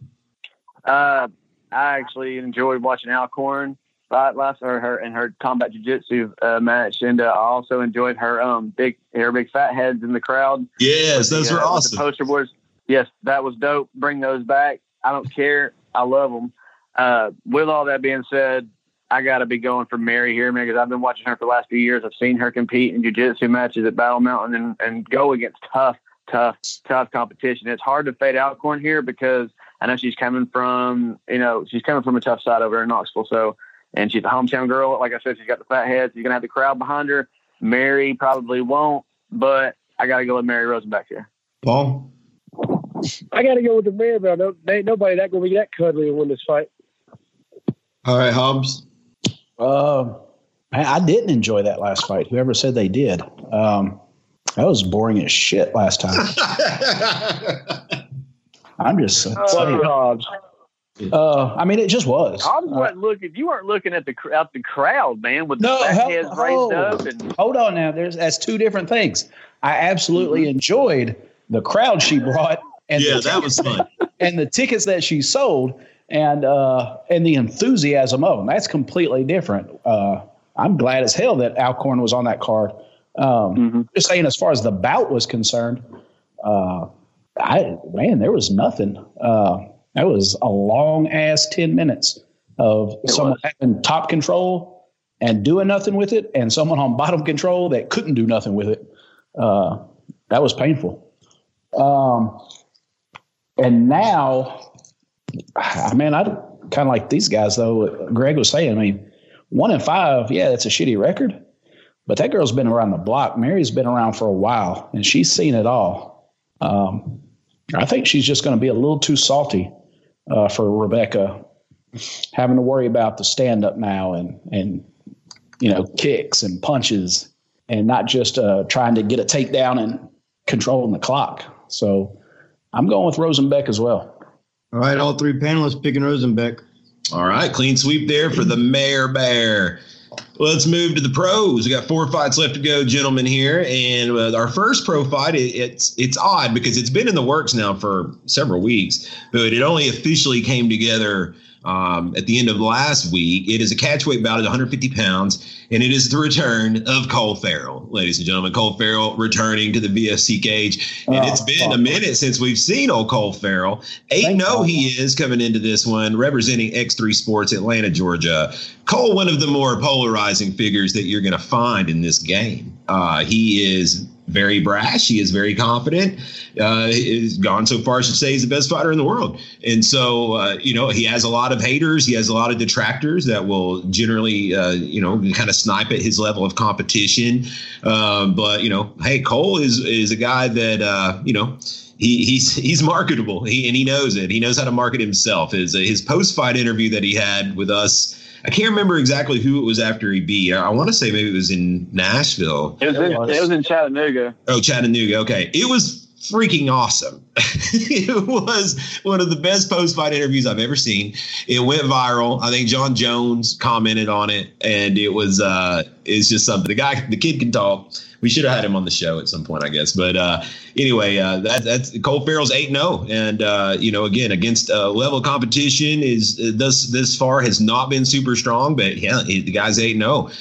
I actually enjoyed watching Alcorn fight last, or her and her combat jiu-jitsu match, and I also enjoyed her big fat heads in the crowd. Yes, those were awesome. The poster boards. Yes, that was dope. Bring those back. I don't care. I love them. With all that being said, I got to be going for Mary here, man, because I've been watching her for the last few years. I've seen her compete in jiu-jitsu matches at Battle Mountain and go against tough competition. It's hard to fade Alcorn here because I know she's coming from a tough side over in Knoxville. So. And she's a hometown girl. Like I said, she's got the fat heads. She's going to have the crowd behind her. Mary probably won't, but I got to go with Mary Rosenbeck here. Paul? I got to go with the Mary, but there ain't nobody that going to be that cuddly and win this fight. All right, Hobbs? I didn't enjoy that last fight. Whoever said they did. That was boring as shit last time. I'm just saying. Hobbs. I mean, it just was. I wasn't looking. You weren't looking at the crowd, man. With the back heads raised up. And hold on now. That's two different things. I absolutely enjoyed the crowd she brought, and that was fun. And the tickets that she sold, and the enthusiasm of them. That's completely different. I'm glad as hell that Alcorn was on that card. Just saying, as far as the bout was concerned, there was nothing. That was a long-ass 10 minutes of someone having top control and doing nothing with it, and someone on bottom control that couldn't do nothing with it. That was painful. And now, I mean, I kind of like these guys, though. Greg was saying, I mean, 1-5, that's a shitty record, but that girl's been around the block. Mary's been around for a while, and she's seen it all. I think she's just going to be a little too salty for Rebecca, having to worry about the stand up now and kicks and punches, and not just trying to get a takedown and controlling the clock. So I'm going with Rosenbeck as well. All right, all three panelists picking Rosenbeck. All right, clean sweep there for the Mare Bear. Let's move to the pros. We got 4 fights left to go, gentlemen, here. And our first pro fight, it's odd because it's been in the works now for several weeks, but it only officially came together at the end of last week. It is a catchweight bout at 150 pounds, and it is the return of Cole Farrell, ladies and gentlemen. Cole Farrell returning to the VFC cage, and it's been a minute since we've seen old Cole Farrell. 8-0 he is coming into this one, representing X3 Sports, Atlanta, Georgia. Cole, one of the more polarizing figures that you're going to find in this game. He is very brash. He is very confident. He's gone so far as to say he's the best fighter in the world. And so, he has a lot of haters. He has a lot of detractors that will generally, kind of snipe at his level of competition. But, hey, Cole is a guy that, he's marketable, and he knows it. He knows how to market himself. His post-fight interview that he had with us, I can't remember exactly who it was after he beat. I want to say maybe it was in Nashville. It was in Chattanooga. Oh, Chattanooga. Okay. It was freaking awesome. It was one of the best post-fight interviews I've ever seen. It went viral. I think John Jones commented on it, and it was it's just something. The kid can talk. We should have had him on the show at some point, I guess. But anyway, that's Cole Farrell's 8-0. And, again, against level competition is this far has not been super strong. But, the guy's 8-0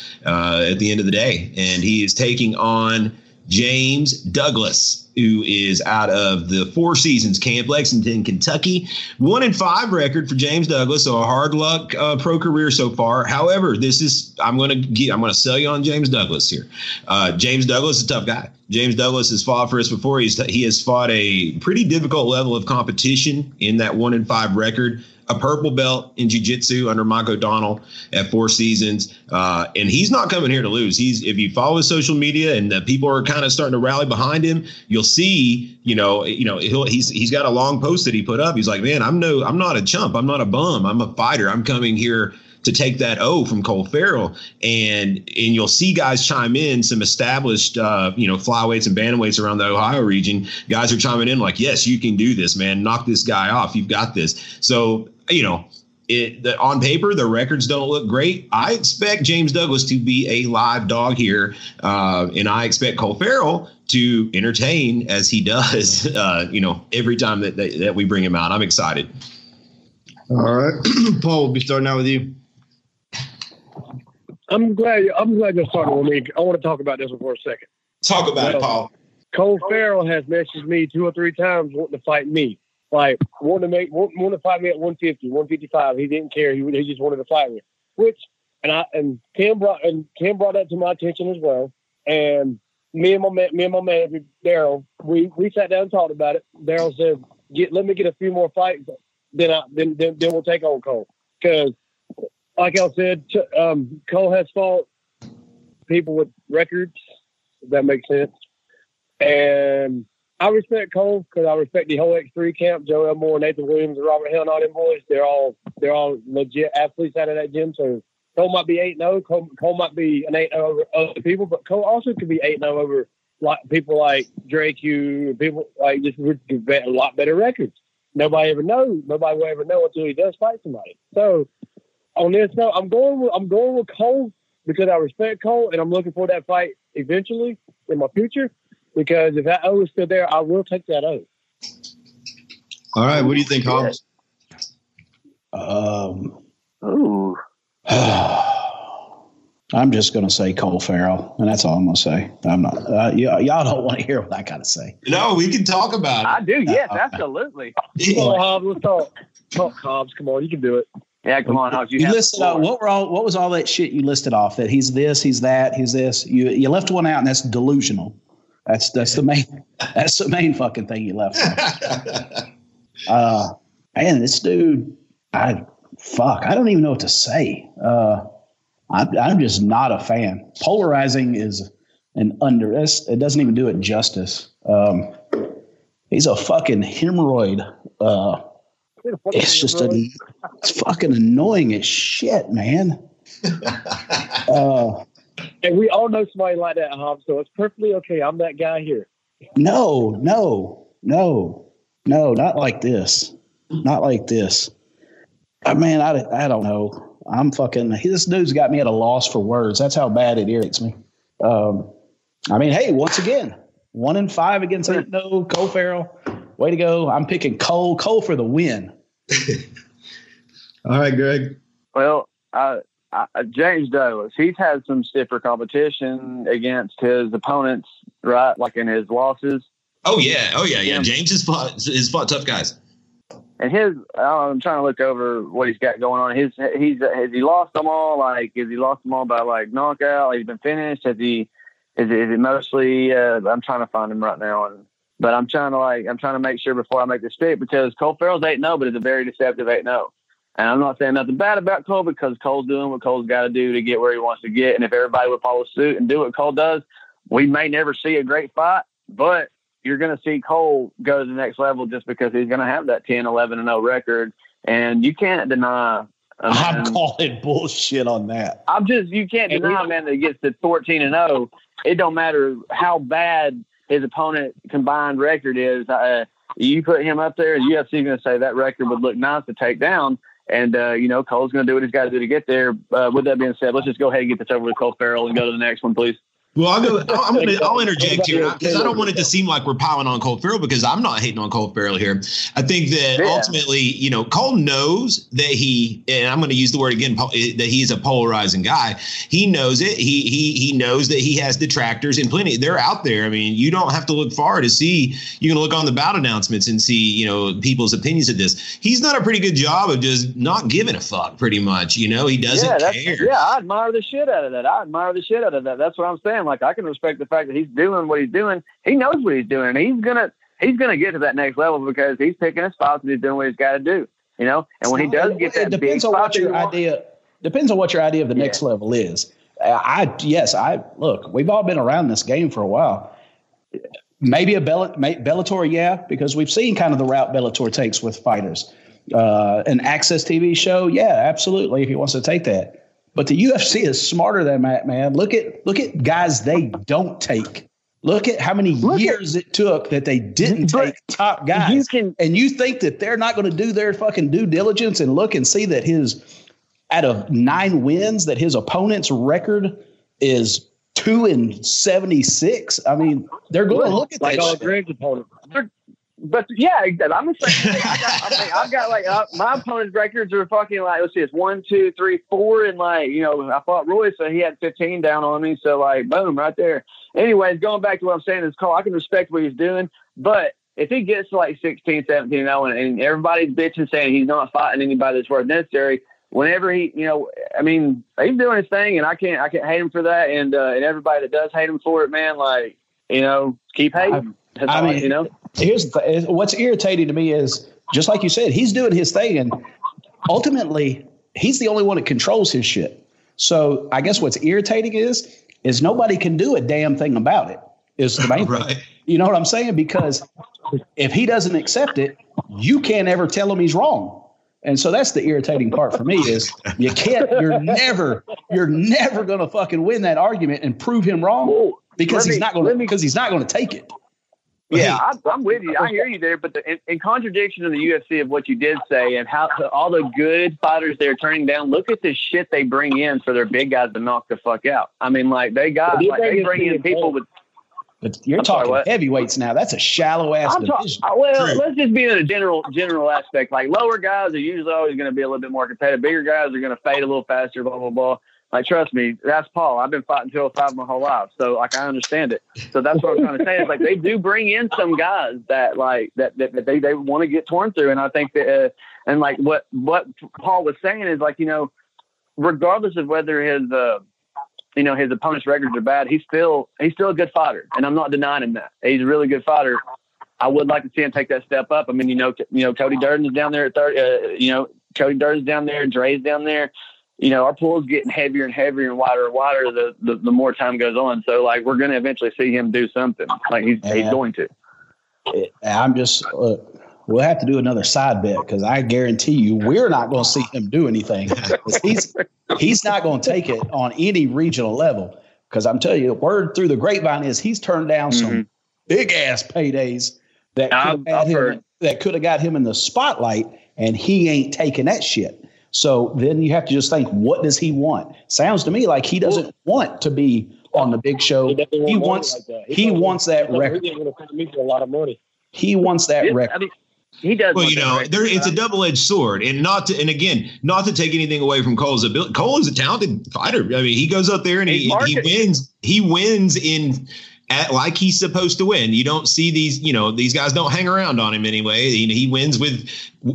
at the end of the day. And he is taking on James Douglas, who is out of the Four Seasons Camp, Lexington, Kentucky. 1-5 record for James Douglas, so a hard luck pro career so far. However, this is I'm gonna sell you on James Douglas here. James Douglas is a tough guy. James Douglas has fought for us before. He has fought a pretty difficult level of competition in that 1-5 record. A purple belt in jiu-jitsu under Mike O'Donnell at Four Seasons. And he's not coming here to lose. If you follow his social media and the people are kind of starting to rally behind him, you'll see, he's got a long post that he put up. He's like, man, I'm not a chump. I'm not a bum. I'm a fighter. I'm coming here to take that O from Cole Farrell. And you'll see guys chime in, some established, flyweights and bantamweights around the Ohio region. Guys are chiming in like, yes, you can do this, man. Knock this guy off. You've got this. So, on paper, the records don't look great. I expect James Douglas to be a live dog here, and I expect Cole Farrell to entertain as he does, every time that we bring him out. I'm excited. All right. Paul, we'll be starting out with you. I'm glad you're starting with me. I want to talk about this one for a second. Talk about it, Paul. Cole Farrell has messaged me 2 or 3 times wanting to fight me. Like, wanted to fight me at 150, 155. He didn't care. He just wanted to fight me. Cam brought that to my attention as well. And me and my man Daryl, we sat down and talked about it. Daryl said, "Let me get a few more fights, then we'll take on Cole." Because, like I said, Cole has fought people with records. If that makes sense, and I respect Cole because I respect the whole X3 camp. Joe Elmore, Nathan Williams, and Robert Hill, and all them boys. They're all legit athletes out of that gym. So Cole might be 8-0. Cole might be an 8-0 over other people, but Cole also could be 8-0 over people like Drake Hugh, people like just with a lot better records. Nobody ever knows. Nobody will ever know until he does fight somebody. So on this note, I'm going with Cole because I respect Cole and I'm looking for that fight eventually in my future. Because if that O is still there, I will take that O. All right. What do you think, Hobbs? I'm just going to say Cole Farrell, and that's all I'm going to say. I'm not. Y'all don't want to hear what I got to say. No, we can talk about it. I do. Yes, absolutely. Come on, Hobbs. Let's talk. Talk, Hobbs. Come on, you can do it. Yeah, come on, Hobbs. You listed out what was all that shit you listed off? That he's this, he's that, he's this. You left one out, and that's delusional. That's the main fucking thing you left. Man, this dude, I don't even know what to say. I'm just not a fan. Polarizing is it doesn't even do it justice. He's a fucking hemorrhoid. It's fucking annoying as shit, man. And we all know somebody like that, Hobbs, so it's perfectly okay. I'm that guy here. No, not like this. Not like this. Man, I don't know. I'm fucking – this dude's got me at a loss for words. That's how bad it irritates me. Hey, once again, 1-5 against 8-0, Cole Farrell. Way to go. I'm picking Cole for the win. All right, Greg. Well, James Douglas, he's had some stiffer competition against his opponents, right? Like in his losses. Oh yeah. James has fought tough guys. And I'm trying to look over what he's got going on. Has he lost them all? Like, has he lost them all by like knockout? He's been finished. Is it mostly? I'm trying to find him right now, but I'm trying to make sure before I make this pick because Cole Farrell's 8-0, but it's a very deceptive 8-0. And I'm not saying nothing bad about Cole because Cole's doing what Cole's got to do to get where he wants to get. And if everybody would follow suit and do what Cole does, we may never see a great fight, but you're going to see Cole go to the next level just because he's going to have that 10-11-0 record. And you can't deny. I'm calling bullshit on that. You can't deny a man that gets to 14-0. It don't matter how bad his opponent combined record is. You put him up there, the UFC is going to say that record would look nice to take down. And, Cole's going to do what he's got to do to get there. With that being said, let's just go ahead and get this over with Cole Farrell and go to the next one, please. Well, I'll interject here because I don't want it to seem like we're piling on Cole Ferrell, because I'm not hating on Cole Ferrell here. I think that ultimately, you know, Cole knows that he, and I'm going to use the word again, that he's a polarizing guy. He knows it. He knows that he has detractors and plenty. They're out there. I mean, you don't have to look far to see. You can look on the bout announcements and see, you know, people's opinions of this. He's done a pretty good job of just not giving a fuck, pretty much. You know, he doesn't care. Yeah, I admire the shit out of that. That's what I'm saying. Like, I can respect the fact that he's doing what he's doing. He knows what he's doing. He's gonna get to that next level because he's picking his spots and he's doing what he's got to do. You know, and when he does get that, depends on what your idea of the next level is. Look, we've all been around this game for a while. Maybe a Bellator, because we've seen kind of the route Bellator takes with fighters. An Access TV show, absolutely, if he wants to take that. But the UFC is smarter than that, man. Look at guys they don't take. Look at how many years it took that they didn't take top guys. And you think that they're not going to do their fucking due diligence and look and see that out of 9 wins, that his opponent's record is 2-76. I mean, they're going to look at that. Like Greg's opponent. But yeah, I'm the same. I've got my opponent's records are fucking like, let's see, it's 1, 2, 3, 4, and like, you know, I fought Roy, so he had 15 down on me, so like, boom, right there. Anyways, going back to what I'm saying is, Cole, I can respect what he's doing, but if he gets to like 16, 17, and everybody's bitching saying he's not fighting anybody that's worth necessary, whenever he, you know, I mean, he's doing his thing, and I can't hate him for that, and everybody that does hate him for it, man, like, you know, keep hating. You know. Here's the what's irritating to me is, just like you said, he's doing his thing, and ultimately he's the only one that controls his shit. So I guess what's irritating is nobody can do a damn thing about it. Is the main thing. You know what I'm saying? Because if he doesn't accept it, you can't ever tell him he's wrong. And so that's the irritating part for me is you can't. You're never gonna fucking win that argument and prove him wrong because he's not going to take it. Yeah, I'm with you. I hear you there. But in contradiction to the UFC of what you did say and how all the good fighters they're turning down, look at the shit they bring in for their big guys to knock the fuck out. I mean, like, they bring in people with. But I'm talking heavyweights now. That's a shallow ass division. Let's just be in a general aspect. Like, lower guys are usually always going to be a little bit more competitive. Bigger guys are going to fade a little faster, blah, blah, blah. Like, trust me, that's Paul. I've been fighting 205 my whole life. So, like, I understand it. So that's what I'm trying to say. It's like they do bring in some guys that, like, that they want to get torn through. And I think that, and like what Paul was saying is, like, you know, regardless of whether his, you know, his opponent's records are bad, he's still a good fighter. And I'm not denying him that. He's a really good fighter. I would like to see him take that step up. I mean, you know, Cody Durden's down there at 30, Cody Durden's down there, Dre's down there. You know, our pool's getting heavier and heavier and wider and wider the more time goes on. So, like, we're going to eventually see him do something. Like, he's going to. We'll have to do another side bet because I guarantee you we're not going to see him do anything. He's not going to take it on any regional level because I'm telling you, the word through the grapevine is he's turned down some big-ass paydays that could have got him in the spotlight, and he ain't taking that shit. So then you have to just think, what does he want? Sounds to me like he doesn't want to be on the big show. He wants that record. He's going to pay me for a lot of money. He wants that record. I mean, he does. Well, you know, it's a double-edged sword, and not to take anything away from Cole's ability. Cole is a talented fighter. I mean, he goes up there and he wins. He wins like he's supposed to win. You don't see these, you know, these guys don't hang around on him anyway. He wins with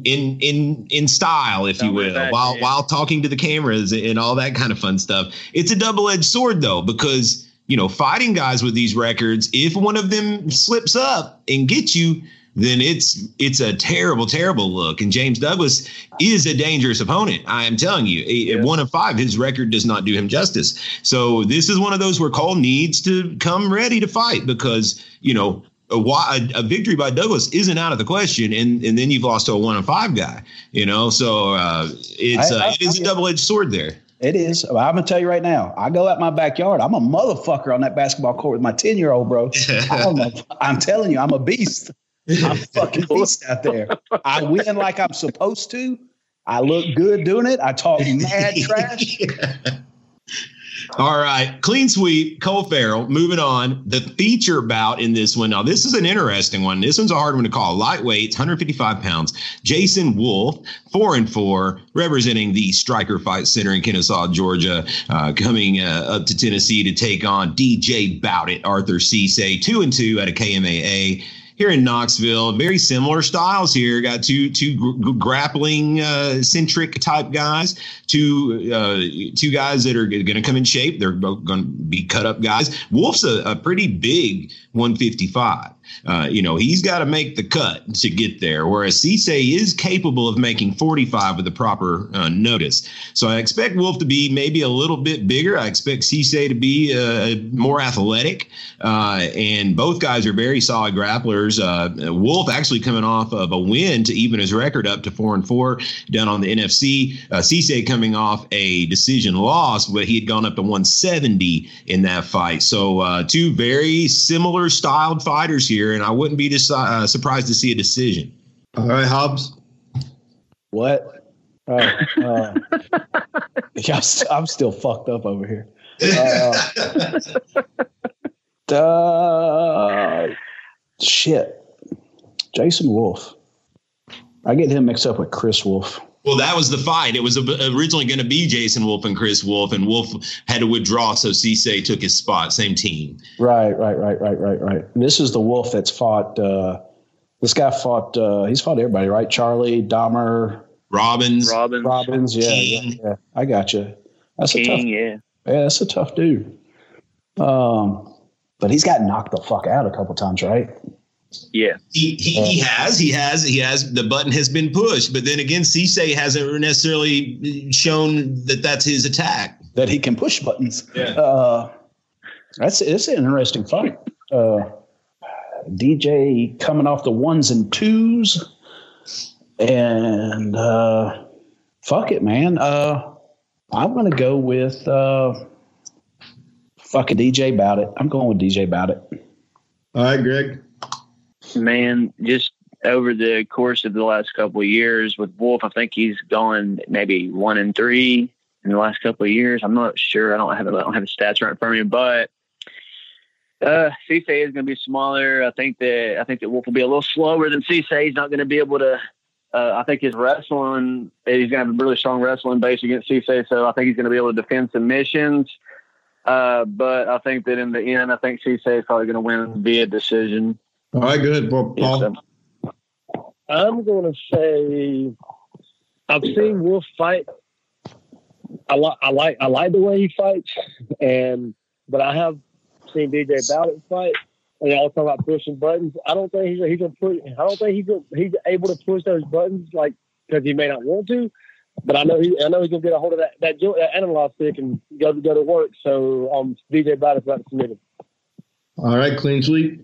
in style, if you will, while talking to the cameras and all that kind of fun stuff. It's a double-edged sword, though, because, you know, fighting guys with these records, if one of them slips up and gets you, then it's a terrible, terrible look. And James Douglas is a dangerous opponent. I am telling you, at 1-5, his record does not do him justice. So this is one of those where Cole needs to come ready to fight because, you know, a victory by Douglas isn't out of the question. And then you've lost to a 1-5 guy, you know. So it is a double-edged sword there. It is. I'm going to tell you right now, I go out my backyard. I'm a motherfucker on that basketball court with my 10-year-old, bro. I'm telling you, I'm a beast. I'm fucking beast out there. I win like I'm supposed to. I look good doing it. I talk mad trash. All right. Clean sweep, Cole Farrell. Moving on. The feature bout in this one. Now, this is an interesting one. This one's a hard one to call. Lightweight, 155 pounds. Jason Wolf, 4-4, representing the Striker Fight Center in Kennesaw, Georgia, coming up to Tennessee to take on DJ Bout It, Arthur Cisse, 2-2 out of KMAA. Here in Knoxville, very similar styles here. Got two grappling centric type guys, two guys that are going to come in shape. They're both going to be cut up guys. Wolf's a pretty big 155. You know, he's got to make the cut to get there, whereas Cisse is capable of making 45 with the proper notice. So I expect Wolf to be maybe a little bit bigger. I expect Cisse to be more athletic. And both guys are very solid grapplers. Wolf actually coming off of a win to even his record up to 4-4 down on the NFC. Cisse coming off a decision loss, but he had gone up to 170 in that fight. So two very similar styled fighters here. And I wouldn't be surprised to see a decision. All right, Hobbs. What? I'm still fucked up over here. Shit. Jason Wolf. I get him mixed up with Chris Wolf. Well, that was the fight. It was originally going to be Jason Wolf and Chris Wolf, and Wolf had to withdraw, so Cisse took his spot. Same team. Right. This is the Wolf that's fought. This guy fought. He's fought everybody, right? Charlie, Dahmer, Robbins. Yeah. I got you. That's King, a tough. Yeah, that's a tough dude. But he's got knocked the fuck out a couple times, right? Yeah, he has. The button has been pushed, but then again, Cisse hasn't necessarily shown that that's his attack. That he can push buttons. Yeah. It's an interesting fight. DJ coming off the 1s and 2s, and fuck it, man. I'm gonna go with fucking DJ Bout It. I'm going with DJ Bout It. All right, Greg. Man, just over the course of the last couple of years with Wolf, I think he's gone maybe 1-3 in the last couple of years. I'm not sure. I don't have the stats right in front of me, but Cisse is going to be smaller. I think that Wolf will be a little slower than Cisse. He's not going to be able to. I think his wrestling, he's going to have a really strong wrestling base against Cisse, so I think he's going to be able to defend submissions. But I think that in the end, I think Cisse is probably going to win via decision. All right, good. Paul. I'm going to say I've seen Wolf fight. I like the way he fights, but I have seen DJ Bout It fight. And y'all talk about pushing buttons. I don't think he's able to push those buttons, like, because he may not want to. But I know he's going to get a hold of that analog stick and go to work. So DJ Bout It's about to submit him. All right, clean sweep.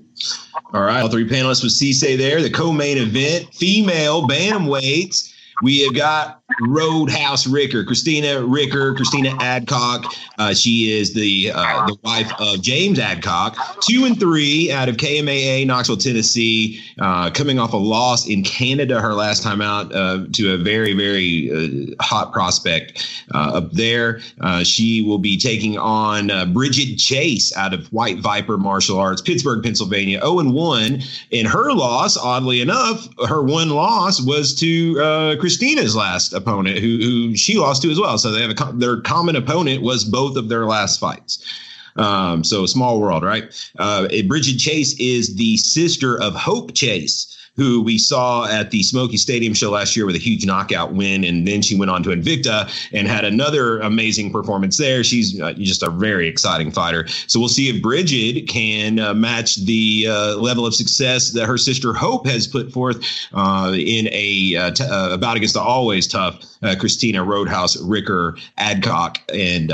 All right, all three panelists with Cisse there. The co-main event, female bantamweights. We have got Roadhouse Ricker, Christina Adcock. She is the wife of James Adcock. 2-3 out of KMAA, Knoxville, Tennessee, coming off a loss in Canada her last time out to a very, very hot prospect up there. She will be taking on Bridget Chase out of White Viper Martial Arts, Pittsburgh, Pennsylvania, 0-1. And her loss, oddly enough, her one loss was to Christina's last opponent, who she lost to as well. So they have their common opponent was both of their last fights. So small world, right? Bridget Chase is the sister of Hope Chase, who we saw at the Smoky Stadium show last year with a huge knockout win. And then she went on to Invicta and had another amazing performance there. She's just a very exciting fighter. So we'll see if Bridget can match the level of success that her sister Hope has put forth in a bout against the always tough Christina Roadhouse Ricker Adcock. And,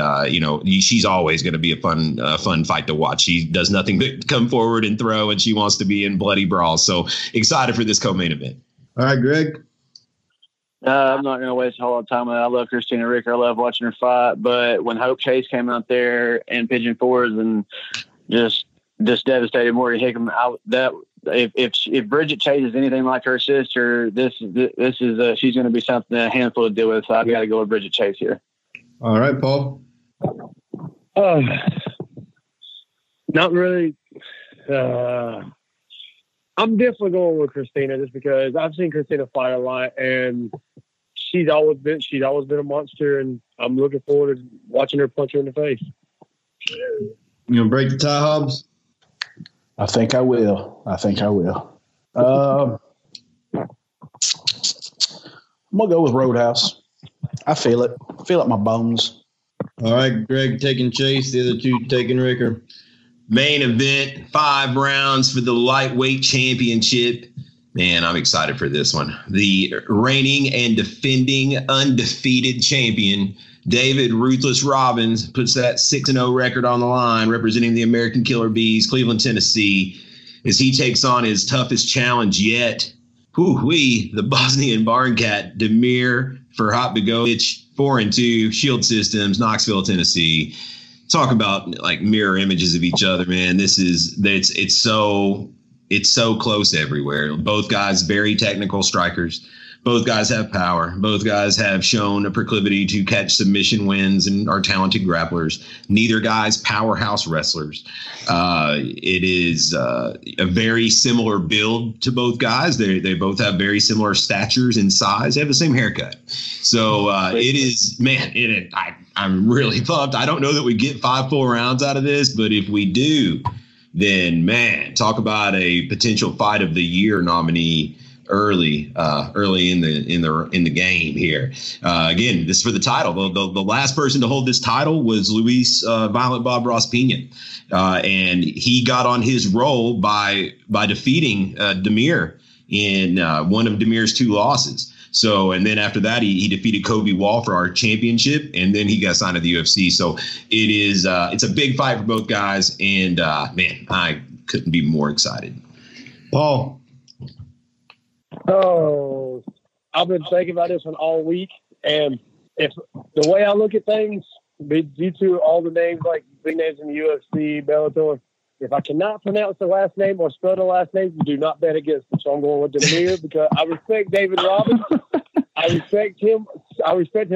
she's always going to be a fun fight to watch. She does nothing but come forward and throw, and she wants to be in bloody brawls. So excited for this co-main event. All right, Greg. I'm not going to waste a whole lot of time on that. I love Christina Ricker. I love watching her fight. But when Hope Chase came out there and Pigeon Fours and just devastated Morgan Hickam, if Bridget Chase is anything like her sister, this is she's going to be something a handful to deal with. So I've got to go with Bridget Chase here. All right, Paul. Not really. I'm definitely going with Christina just because I've seen Christina fight a lot, and she's always been a monster, and I'm looking forward to watching her punch her in the face. You gonna break the tie, Hobbs? I think I will. I'm gonna go with Roadhouse. I feel it. I feel it my bones. All right, Greg taking Chase, the other two taking Ricker. Main event, 5 rounds for the lightweight championship. Man, I'm excited for this one. The reigning and defending undefeated champion, David Ruthless Robbins, puts that 6-0 record on the line, representing the American Killer Bees, Cleveland, Tennessee, as he takes on his toughest challenge yet. Whoo-wee, the Bosnian barn cat, Demir Ferhatbegović, 4-2, Shield Systems, Knoxville, Tennessee. Talk about like mirror images of each other, man. It's so close everywhere. Both guys, very technical strikers. Both guys have power. Both guys have shown a proclivity to catch submission wins and are talented grapplers. Neither guy's powerhouse wrestlers. It is a very similar build to both guys. They both have very similar statures and size. They have the same haircut. So it is, man, I'm really pumped. I don't know that we get 5 full rounds out of this, but if we do, then, man, talk about a potential fight of the year nominee early in the game here. Again, this is for the title. The last person to hold this title was Luis Violent Bob Ross Pena, and he got on his roll by defeating Demir in one of Demir's 2 losses. So, and then after that, he defeated Kobe Wall for our championship, and then he got signed to the UFC. So it is it's a big fight for both guys, and man, I couldn't be more excited. Paul. Oh, I've been thinking about this one all week, and if the way I look at things, due to all the names, like big names in the UFC, Bellator, if I cannot pronounce the last name or spell the last name, do not bet against them. So I'm going with Demir because I respect David Robbins. I respect him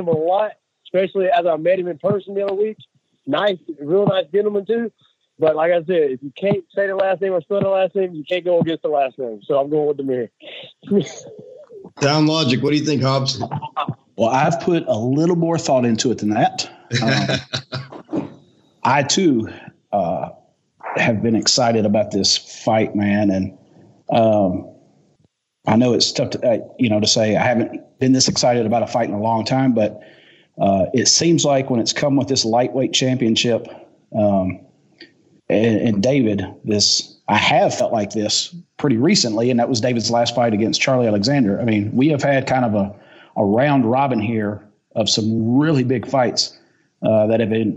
a lot, especially as I met him in person the other week. Nice, real nice gentleman too. But like I said, if you can't say the last name or spell the last name, you can't go against the last name. So I'm going with Demir. Sound logic. What do you think, Hobbs? Well, I've put a little more thought into it than that. I, too, have been excited about this fight, man. And I know it's tough to, to say I haven't been this excited about a fight in a long time. But it seems like when it's come with this lightweight championship and David, I have felt like this pretty recently, and that was David's last fight against Charlie Alexander. I mean, we have had kind of a round robin here of some really big fights that have been,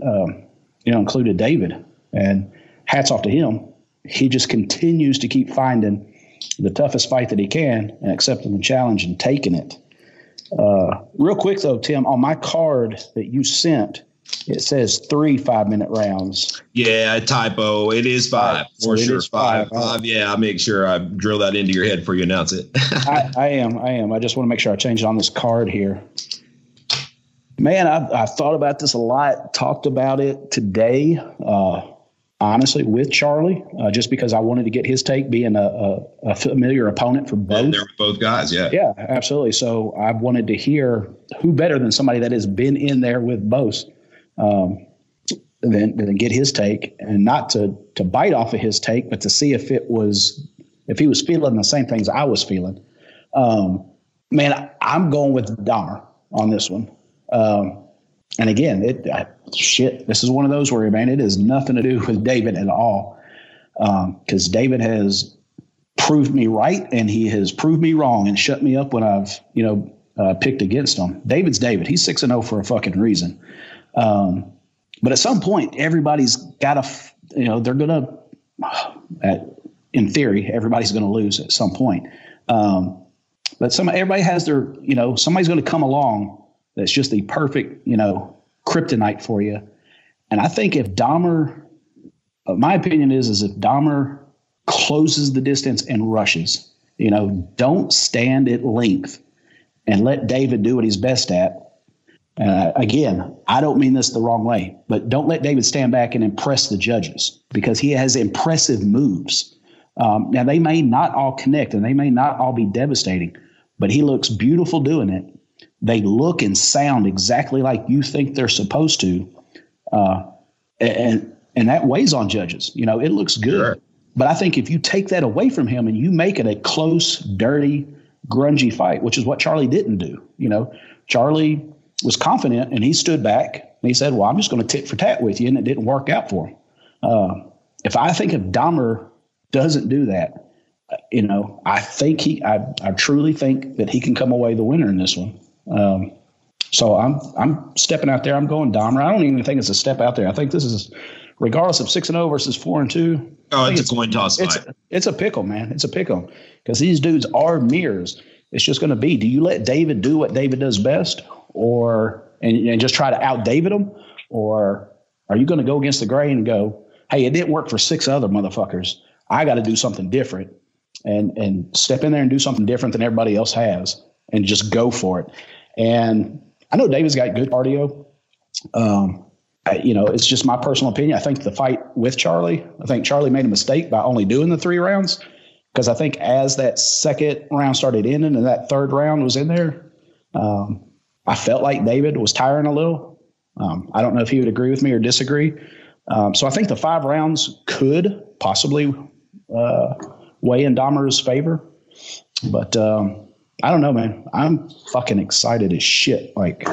included David. And hats off to him. He just continues to keep finding the toughest fight that he can and accepting the challenge and taking it. Real quick, though, Tim, on my card that you sent, it says 3 5-minute rounds. Yeah, typo. It is 5 for sure. 5. Yeah, I'll make sure I drill that into your head before you announce it. I am. I just want to make sure I change it on this card here. Man, I've thought about this a lot. Talked about it today, honestly, with Charlie, just because I wanted to get his take, being a familiar opponent for both. They're both guys, yeah. Yeah, absolutely. So I wanted to hear who better than somebody that has been in there with both. Then get his take, and not to bite off of his take, but to see if he was feeling the same things I was feeling. Man, I'm going with Dommer on this one. And again, this is one of those where, man, it has nothing to do with David at all. 'Cause David has proved me right, and he has proved me wrong and shut me up when I've, picked against him. David's David. He's 6-0 for a fucking reason. But at some point, everybody's got to, they're going to, in theory, everybody's going to lose at some point. But everybody has their, somebody's going to come along that's just the perfect, kryptonite for you. And I think if Dommer, my opinion is if Dommer closes the distance and rushes, don't stand at length and let David do what he's best at. Again, I don't mean this the wrong way, but don't let David stand back and impress the judges, because he has impressive moves. Now, they may not all connect and they may not all be devastating, but he looks beautiful doing it. They look and sound exactly like you think they're supposed to. And that weighs on judges. You know, it looks good. Sure. But I think if you take that away from him and you make it a close, dirty, grungy fight, which is what Charlie didn't do. You know, Charlie was confident and he stood back and he said, well, I'm just going to tit for tat with you. And it didn't work out for him. If I think of Dahmer doesn't do that, you know, I think I truly think that he can come away the winner in this one. So I'm stepping out there. I'm going Dahmer. I don't even think it's a step out there. I think this is, regardless of 6-0 versus 4-2. Oh, it's a coin toss. It's a pickle, man. It's a pickle, because these dudes are mirrors. It's just going to be, do you let David do what David does best, or and just try to out David him, or are you going to go against the grain and go, hey, it didn't work for six other motherfuckers. I got to do something different and step in there and do something different than everybody else has and just go for it. And I know David's got good cardio. You know, it's just my personal opinion. I think the fight with Charlie, I think Charlie made a mistake by only doing the 3 rounds, because I think as that second round started ending and that third round was in there, I felt like David was tiring a little. I don't know if he would agree with me or disagree. So I think the 5 rounds could possibly weigh in Dahmer's favor. But I don't know, man. I'm fucking excited as shit. Like,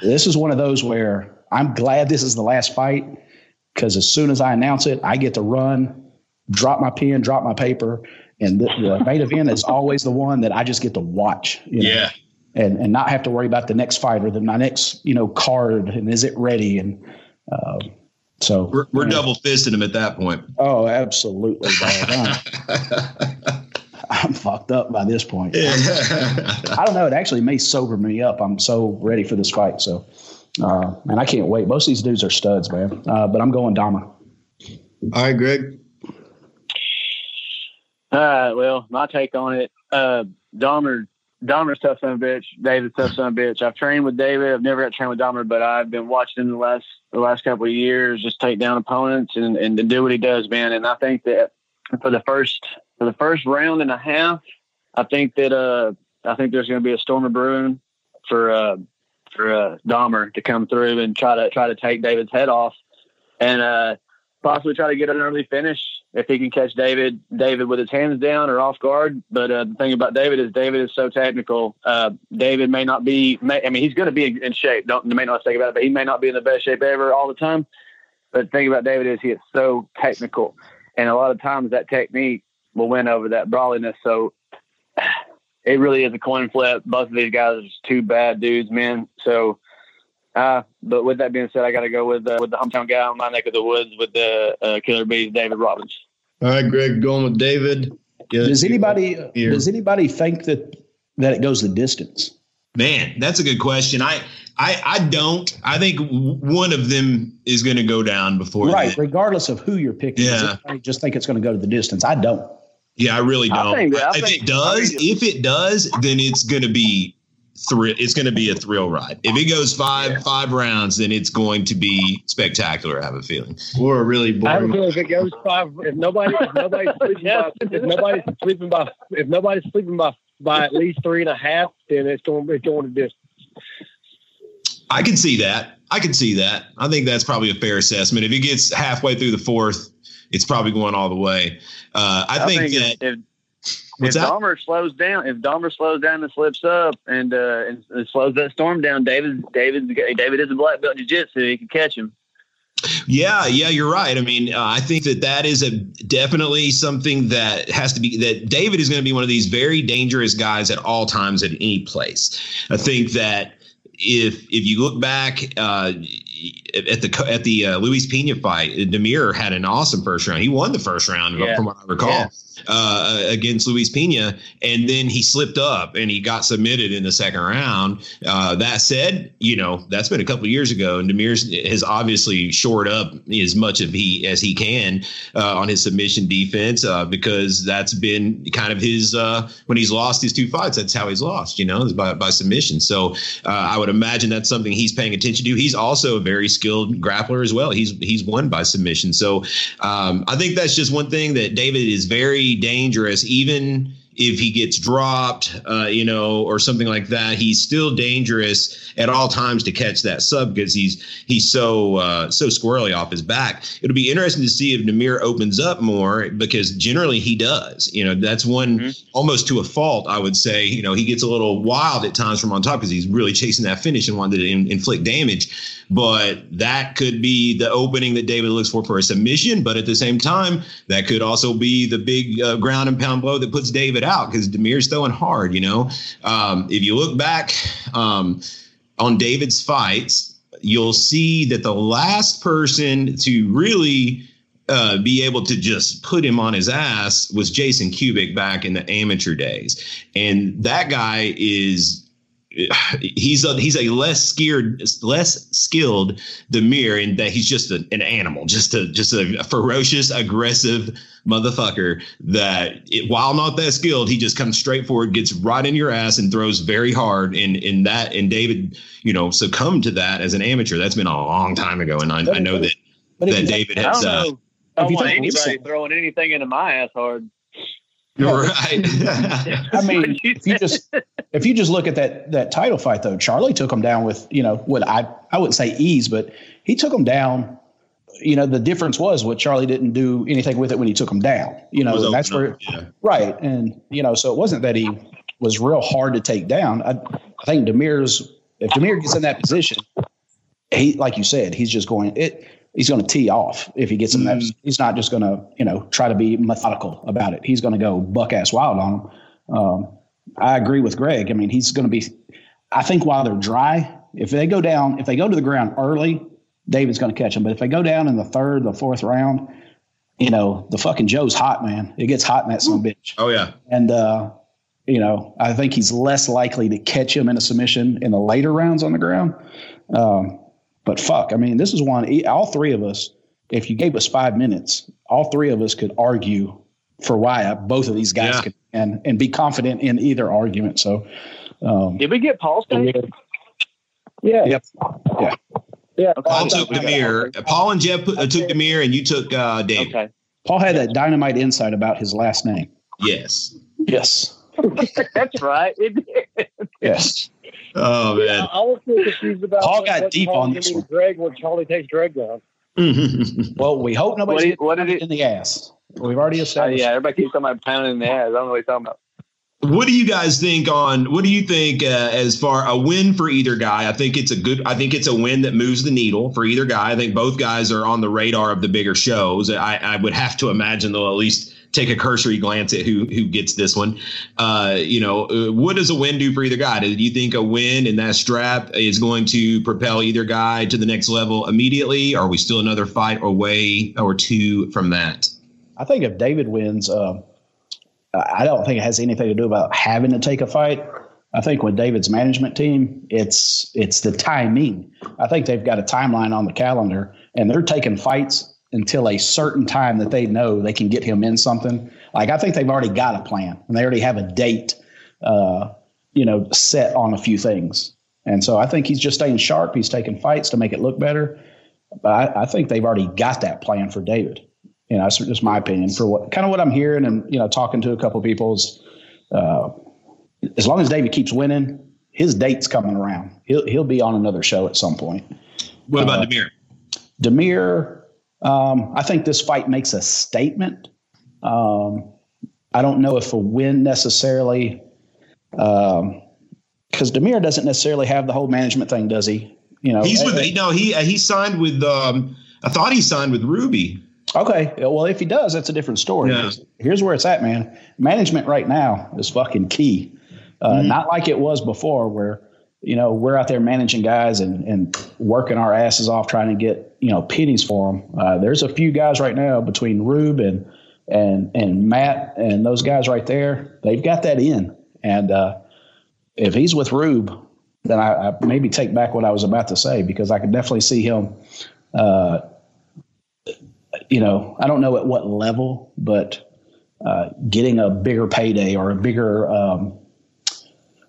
this is one of those where I'm glad this is the last fight, because as soon as I announce it, I get to run, drop my pen, drop my paper. And the main event is always the one that I just get to watch. You know? Yeah. And not have to worry about the next fight or my next, you know, card. And is it ready? And so we're double fisting him at that point. Oh, absolutely. I'm fucked up by this point. Yeah. I don't know. It actually may sober me up. I'm so ready for this fight. So, and I can't wait. Most of these dudes are studs, man. But I'm going Dahmer. All right, Greg. Well, my take on it, Dahmer's tough son of a bitch. David's tough son of a bitch. I've trained with David. I've never got trained with Dahmer, but I've been watching him the last couple of years just take down opponents and to do what he does, man. And I think that for the first round and a half, I think there's going to be a storm of brewing for Dahmer to come through and try to take David's head off and possibly try to get an early finish if he can catch David with his hands down or off guard. But the thing about David is so technical. David may not be, he's going to be in shape. Make no mistake about it, but he may not be in the best shape ever all the time. But the thing about David is he is so technical. And a lot of times that technique will win over that brawliness. So it really is a coin flip. Both of these guys are just two bad dudes, man. So, but with that being said, I got to go with the hometown guy on my neck of the woods with the Killer Bees, David Robbins. All right, Greg, going with David. Yeah, does anybody think that it goes the distance? Man, that's a good question. I don't. I think one of them is going to go down before. Right, regardless of who you're picking. Yeah. I just think it's going to go to the distance. I don't. Yeah, I really don't. If it does, then it's going to be it's going to be a thrill ride. If it goes five rounds, then it's going to be spectacular. I have a feeling. Or really boring. I feel like it goes five. If nobody's sleeping by at least 3.5, then it's going to distance. I can see that. I think that's probably a fair assessment. If it gets halfway through the fourth, it's probably going all the way. If Dahmer slows down and slips up and slows that storm down, David is a black belt in jiu-jitsu. He can catch him. Yeah, you're right. I think that is definitely something that has to be, that David is going to be one of these very dangerous guys at all times at any place. I think that if you look back, at the Luis Pena fight, Demir had an awesome first round. He won the first round, from what I recall, against Luis Pena, and then he slipped up and he got submitted in the second round. That said, that's been a couple of years ago, and Demir has obviously shored up as much of as he can on his submission defense, because that's been kind of his when he's lost his two fights, that's how he's lost, is by submission. So I would imagine that's something he's paying attention to. He's also a very skilled grappler as well. He's won by submission. So I think that's just one thing that David is very dangerous. Even if he gets dropped, or something like that, he's still dangerous at all times to catch that sub because he's so squirrely off his back. It'll be interesting to see if Demir opens up more, because generally he does. That's one almost to a fault, I would say. He gets a little wild at times from on top because he's really chasing that finish and wanted to inflict damage. But that could be the opening that David looks for a submission. But at the same time, that could also be the big ground and pound blow that puts David out, because Demir's throwing hard. If you look back on David's fights, you'll see that the last person to really be able to just put him on his ass was Jason Kubik back in the amateur days. And that guy is... He's a less skilled Demir, in that he's just an animal, just a ferocious, aggressive motherfucker that, while not that skilled, he just comes straight forward, gets right in your ass and throws very hard. And David, succumbed to that as an amateur. That's been a long time ago. And I know that David has. I don't want anybody throwing anything into my ass hard. You're right. I mean, if you just look at that title fight, though, Charlie took him down with, what I wouldn't say ease, but he took him down. The difference was what Charlie didn't do anything with it when he took him down. And that's where right. And so it wasn't that he was real hard to take down. I think if Demir gets in that position, he, like you said, he's just going it. He's going to tee off if he gets him. He's not just going to, try to be methodical about it. He's going to go buck-ass wild on him. I agree with Greg. I mean, he's going to be – I think while they're dry, if they go to the ground early, David's going to catch him. But if they go down in the third, the fourth round, the fucking Joe's hot, man. It gets hot in that son of a bitch. Oh, yeah. And, I think he's less likely to catch him in a submission in the later rounds on the ground. But fuck, I mean, this is one. All three of us, if you gave us 5 minutes, all three of us could argue for why both of these guys could and be confident in either argument. So, did we get Paul's take? Yeah. Yep. Yeah. Yeah. Paul took Demir. Paul and Jeff took Demir, and you took David. Okay. Paul had that dynamite insight about his last name. Yes. That's right. Yes. Oh man! Yeah, I was still confused about Paul got deep on this one. Greg, what Charlie takes Greg down. Well, we hope nobody in the ass. We've already established. Everybody keeps talking about pounding in the ass. I don't know what he's talking about. What do you guys think as far a win for either guy? I think it's a win that moves the needle for either guy. I think both guys are on the radar of the bigger shows. I would have to imagine they'll at least take a cursory glance at who gets this one. What does a win do for either guy? Do you think a win in that strap is going to propel either guy to the next level immediately? Are we still another fight away or two from that? I think if David wins, I don't think it has anything to do about having to take a fight. I think with David's management team, it's the timing. I think they've got a timeline on the calendar, and they're taking fights until a certain time that they know they can get him in something. Like, I think they've already got a plan and they already have a date, set on a few things. And so I think he's just staying sharp. He's taking fights to make it look better. But I think they've already got that plan for David. That's just my opinion for what I'm hearing and, talking to a couple of people is, as long as David keeps winning, his date's coming around. He'll be on another show at some point. What about Demir? I think this fight makes a statement. I don't know if a win necessarily, because Demir doesn't necessarily have the whole management thing, does he? He signed with. I thought he signed with Ruby. Okay, well, if he does, that's a different story. Yeah. Here's where it's at, man. Management right now is fucking key. Not like it was before, where you know, we're out there managing guys and working our asses off trying to get, you know, pennies for them. There's a few guys right now between Rube and Matt and those guys right there. They've got that in. And if he's with Rube, then I maybe take back what I was about to say, because I could definitely see him, you know, I don't know at what level, but getting a bigger payday or a bigger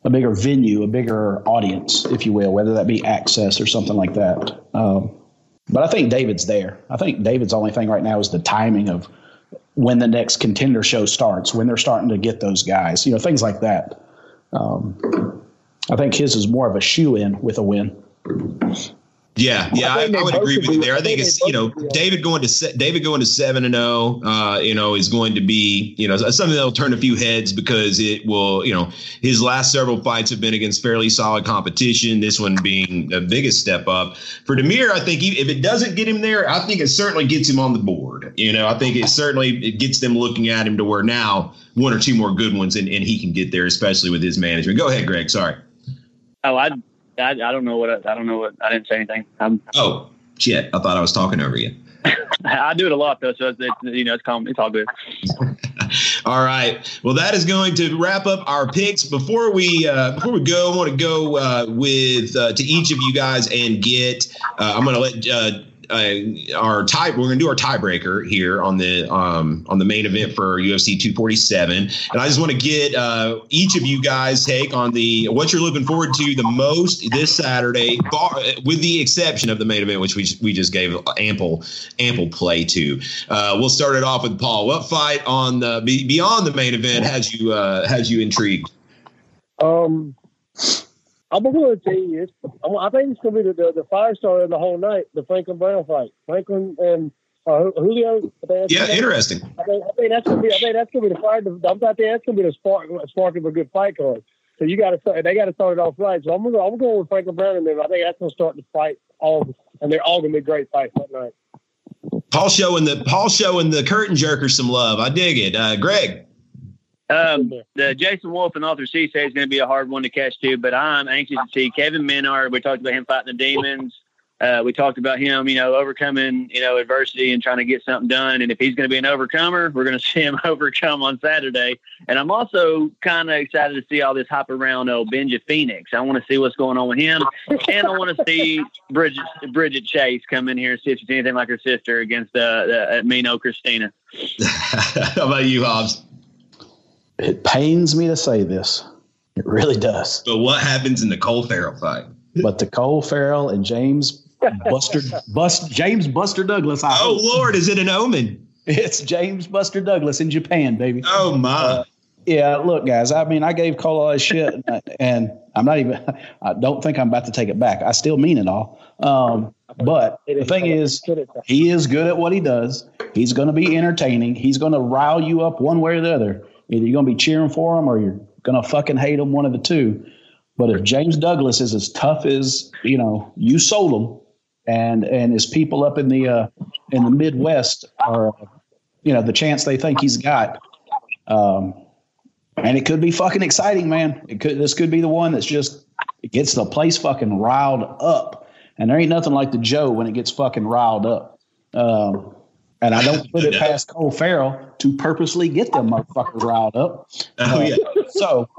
venue, a bigger audience, if you will, whether that be access or something like that. But I think David's there. I think David's only thing right now is the timing of when the next contender show starts, when they're starting to get those guys, you know, things like that. I think his is more of a shoe-in with a win. Yeah, I would agree with you there. I think it's, you know, David going to 7-0, you know, is going to be, you know, something that'll turn a few heads, because it will, you know, his last several fights have been against fairly solid competition, this one being the biggest step up. For Demir, I think if it doesn't get him there, I think it certainly gets him on the board. You know, I think it gets them looking at him to where now one or two more good ones and he can get there, especially with his management. Go ahead, Greg. Sorry. Oh, I don't know what I didn't say anything. Oh shit! I thought I was talking over you. I do it a lot though, so it's calm. It's all good. All right. Well, that is going to wrap up our picks. Before we go, I want to go with to each of you guys and get. I'm going to let. We're going to do our tiebreaker here on the main event for UFC 247. And I just want to get each of you guys' take on what you're looking forward to the most this Saturday, with the exception of the main event, which we just gave ample play to. We'll start it off with Paul. What fight on the beyond the main event has you intrigued? I'm going to tell you, I think it's going to be the fire starter of the whole night, the Franklin Brown fight. Franklin and Julio. Yeah, interesting. I think that's going to be. I think that's going to be the fire. I'm not there. That's going to be the spark of a good fight card. So they got to start it off right. So I'm going with Franklin Brown, and then I think that's going to start the fight and they're all going to be great fights that night. Paul showing the curtain jerkers some love. I dig it, Greg. The Jason Wolf and Arthur Cisse is going to be a hard one to catch too, but I'm anxious to see Kevin Menard. We talked about him fighting the demons. We talked about him, you know, overcoming, you know, adversity and trying to get something done. And if he's going to be an overcomer, we're going to see him overcome on Saturday. And I'm also kind of excited to see all this hop around Benja Phoenix. I want to see what's going on with him. And I want to see Bridget Chase come in here and see if she's anything like her sister against Mino Christina. How about you, Hobbs? It pains me to say this. It really does. But what happens in the Cole Farrell fight? But the Cole Farrell and James Buster Douglas. Lord, is it an omen? It's James Buster Douglas in Japan, baby. Oh, my. Yeah, look, guys, I mean, I gave Cole all his shit, and I don't think I'm about to take it back. I still mean it all. But the thing is, he is good at what he does. He's going to be entertaining. He's going to rile you up one way or the other. Either you're going to be cheering for him or you're going to fucking hate him, one of the two. But if James Douglas is as tough as, you know, you sold him and his people up in the Midwest are, you know, the chance they think he's got. And it could be fucking exciting, man. This could be the one that's just it gets the place fucking riled up. And there ain't nothing like the Joe when it gets fucking riled up. And I don't put it past Cole Farrell to purposely get them motherfuckers riled up. So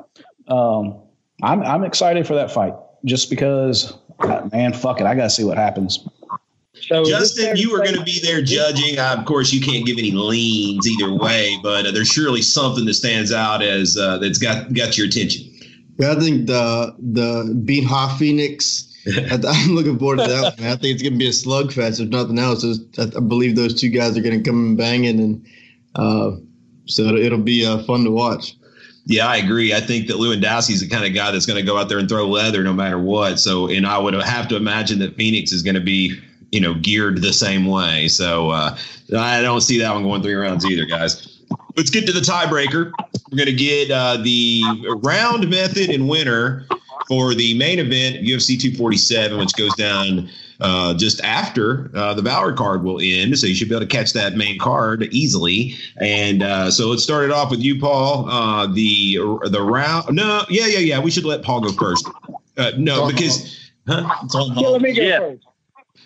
I'm excited for that fight just because, man, fuck it. I got to see what happens. So Justin, you are going to be there judging. Of course, you can't give any leans either way, but there's surely something that stands out as that's got your attention. Yeah, I think the Beat Hot Phoenix – I'm looking forward to that one. I think it's going to be a slugfest, if nothing else. I believe those two guys are going to come banging, and so it'll be fun to watch. Yeah, I agree. I think that Lewandowski's the kind of guy that's going to go out there and throw leather no matter what. So, and I would have to imagine that Phoenix is going to be, you know, geared the same way. So I don't see that one going 3 rounds either, guys. Let's get to the tiebreaker. We're going to get the round method and winner for the main event, UFC 247, which goes down just after the Valor card will end. So you should be able to catch that main card easily. And so let's start it off with you, Paul. The round. No, yeah. We should let Paul go first. No, because let me go first.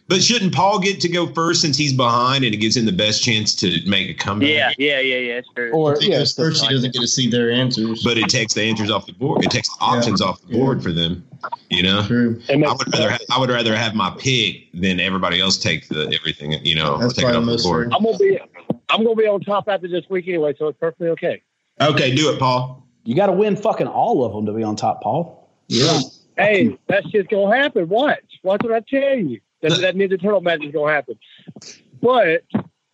But shouldn't Paul get to go first since he's behind and it gives him the best chance to make a comeback? Yeah. Sure. Or first he doesn't get to see their answers. But it takes the answers off the board. It takes the options off the board for them. You know, I would rather have my pick than everybody else take the everything. You know, that's take it off the board. I'm gonna be on top after this week anyway, so it's perfectly okay. Okay, do it, Paul. You got to win fucking all of them to be on top, Paul. Yeah. Hey, that shit's gonna happen. Watch what I tell you. That Ninja Turtle match is going to happen. But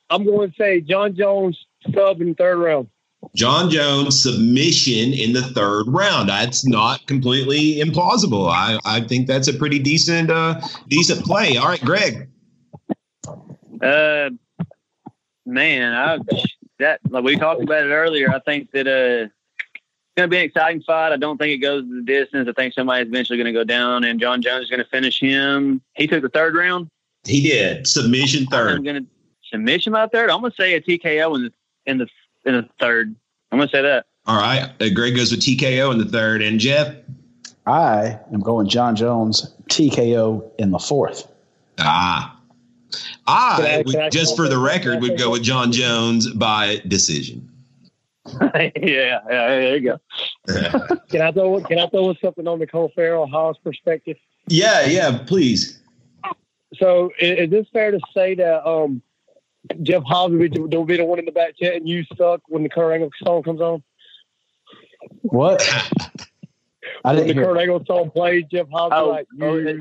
I'm going to say John Jones sub in the third round. John Jones submission in the third round. That's not completely implausible. I think that's a pretty decent play. All right, Greg. Man, we talked about it earlier. I think that it's going to be an exciting fight. I don't think it goes the distance. I think somebody's eventually going to go down, and John Jones is going to finish him. He took the third round? He did. Submission third. I'm going to submission my third? I'm going to say a TKO in the third. I'm going to say that. All right. Greg goes with TKO in the third. And Jeff? I am going John Jones, TKO in the fourth. I would go with John Jones by decision. Yeah, there you go. Can I throw something on the Cole Farrell Hobbs perspective? Yeah, please. So, is this fair to say that Jeff Hobbs will be the one in the back chat and you suck when the Kurt Angle song comes on? What? I didn't hear. Kurt Angle song played. Jeff Hobbs. Oh, like,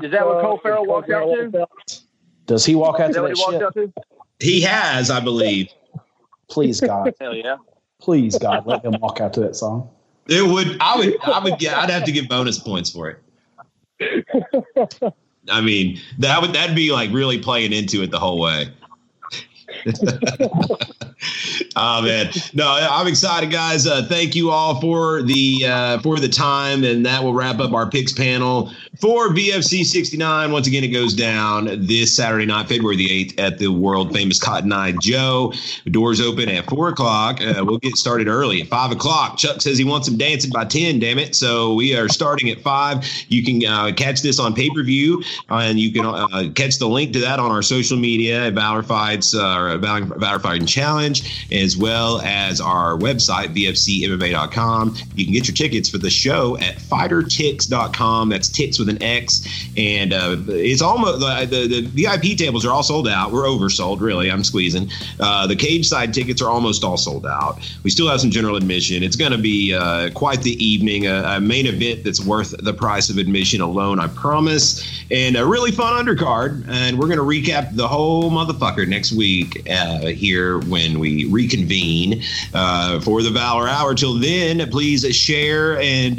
is that what Cole Farrell walked out to? Does he walk out to that shit? He has, I believe. Please, God. Hell yeah. Please, God, let him walk out to that song. I'd have to give bonus points for it. I mean, that'd be like really playing into it the whole way. Oh man, no, I'm excited, guys. Thank you all for the time, and that will wrap up our picks panel for VFC 69. Once again, it goes down this Saturday night, February the 8th, at the world famous Cotton Eye Joe. Doors open at 4:00. We'll get started early at 5:00. Chuck says he wants them dancing by 10. Damn it! So we are starting at 5. You can catch this on pay-per-view, and you can catch the link to that on our social media at Valor Fights or Valor Fighting Challenge, as well as our website, vfcmma.com. You can get your tickets for the show at fightertix.com. That's tix with an X. And it's almost the VIP tables are all sold out. We're oversold, really. I'm squeezing. The cage side tickets are almost all sold out. We still have some general admission. It's going to be quite the evening, a main event that's worth the price of admission alone, I promise. And a really fun undercard. And we're going to recap the whole motherfucker next week here when we reconvene for the Valor Hour. Till then, please share and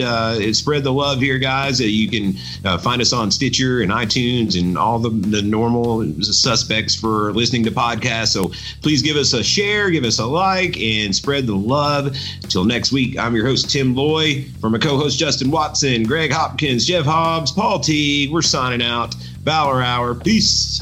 spread the love here, guys. You can find us on Stitcher and iTunes and all the normal suspects for listening to podcasts. So please give us a share, give us a like, and spread the love. Till next week, I'm your host, Tim Loy. For my co-host, Justin Watson, Greg Hopkins, Jeff Hobbs, Paul Teague. We're signing out. Valor Hour. Peace.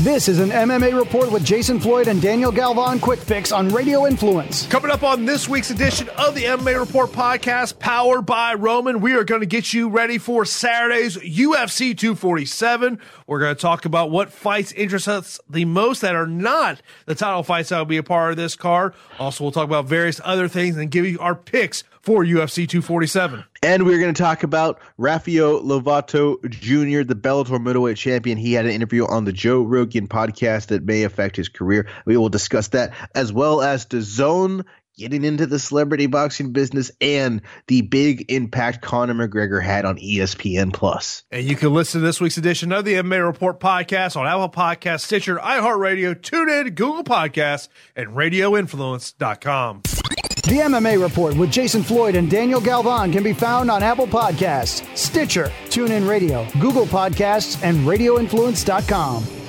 This is an MMA Report with Jason Floyd and Daniel Galvan Quick Fix on Radio Influence. Coming up on this week's edition of the MMA Report podcast, powered by Roman, we are going to get you ready for Saturday's UFC 247. We're going to talk about what fights interest us the most that are not the title fights that will be a part of this card. Also, we'll talk about various other things and give you our picks for UFC 247. And we're going to talk about Rafael Lovato Jr., the Bellator middleweight champion. He had an interview on the Joe Rogan podcast that may affect his career. We will discuss that, as well as DAZN getting into the celebrity boxing business and the big impact Conor McGregor had on ESPN+. And you can listen to this week's edition of the MMA Report podcast on Apple Podcasts, Stitcher, iHeartRadio, TuneIn, Google Podcasts, and RadioInfluence.com. The MMA Report with Jason Floyd and Daniel Galvan can be found on Apple Podcasts, Stitcher, TuneIn Radio, Google Podcasts, and RadioInfluence.com.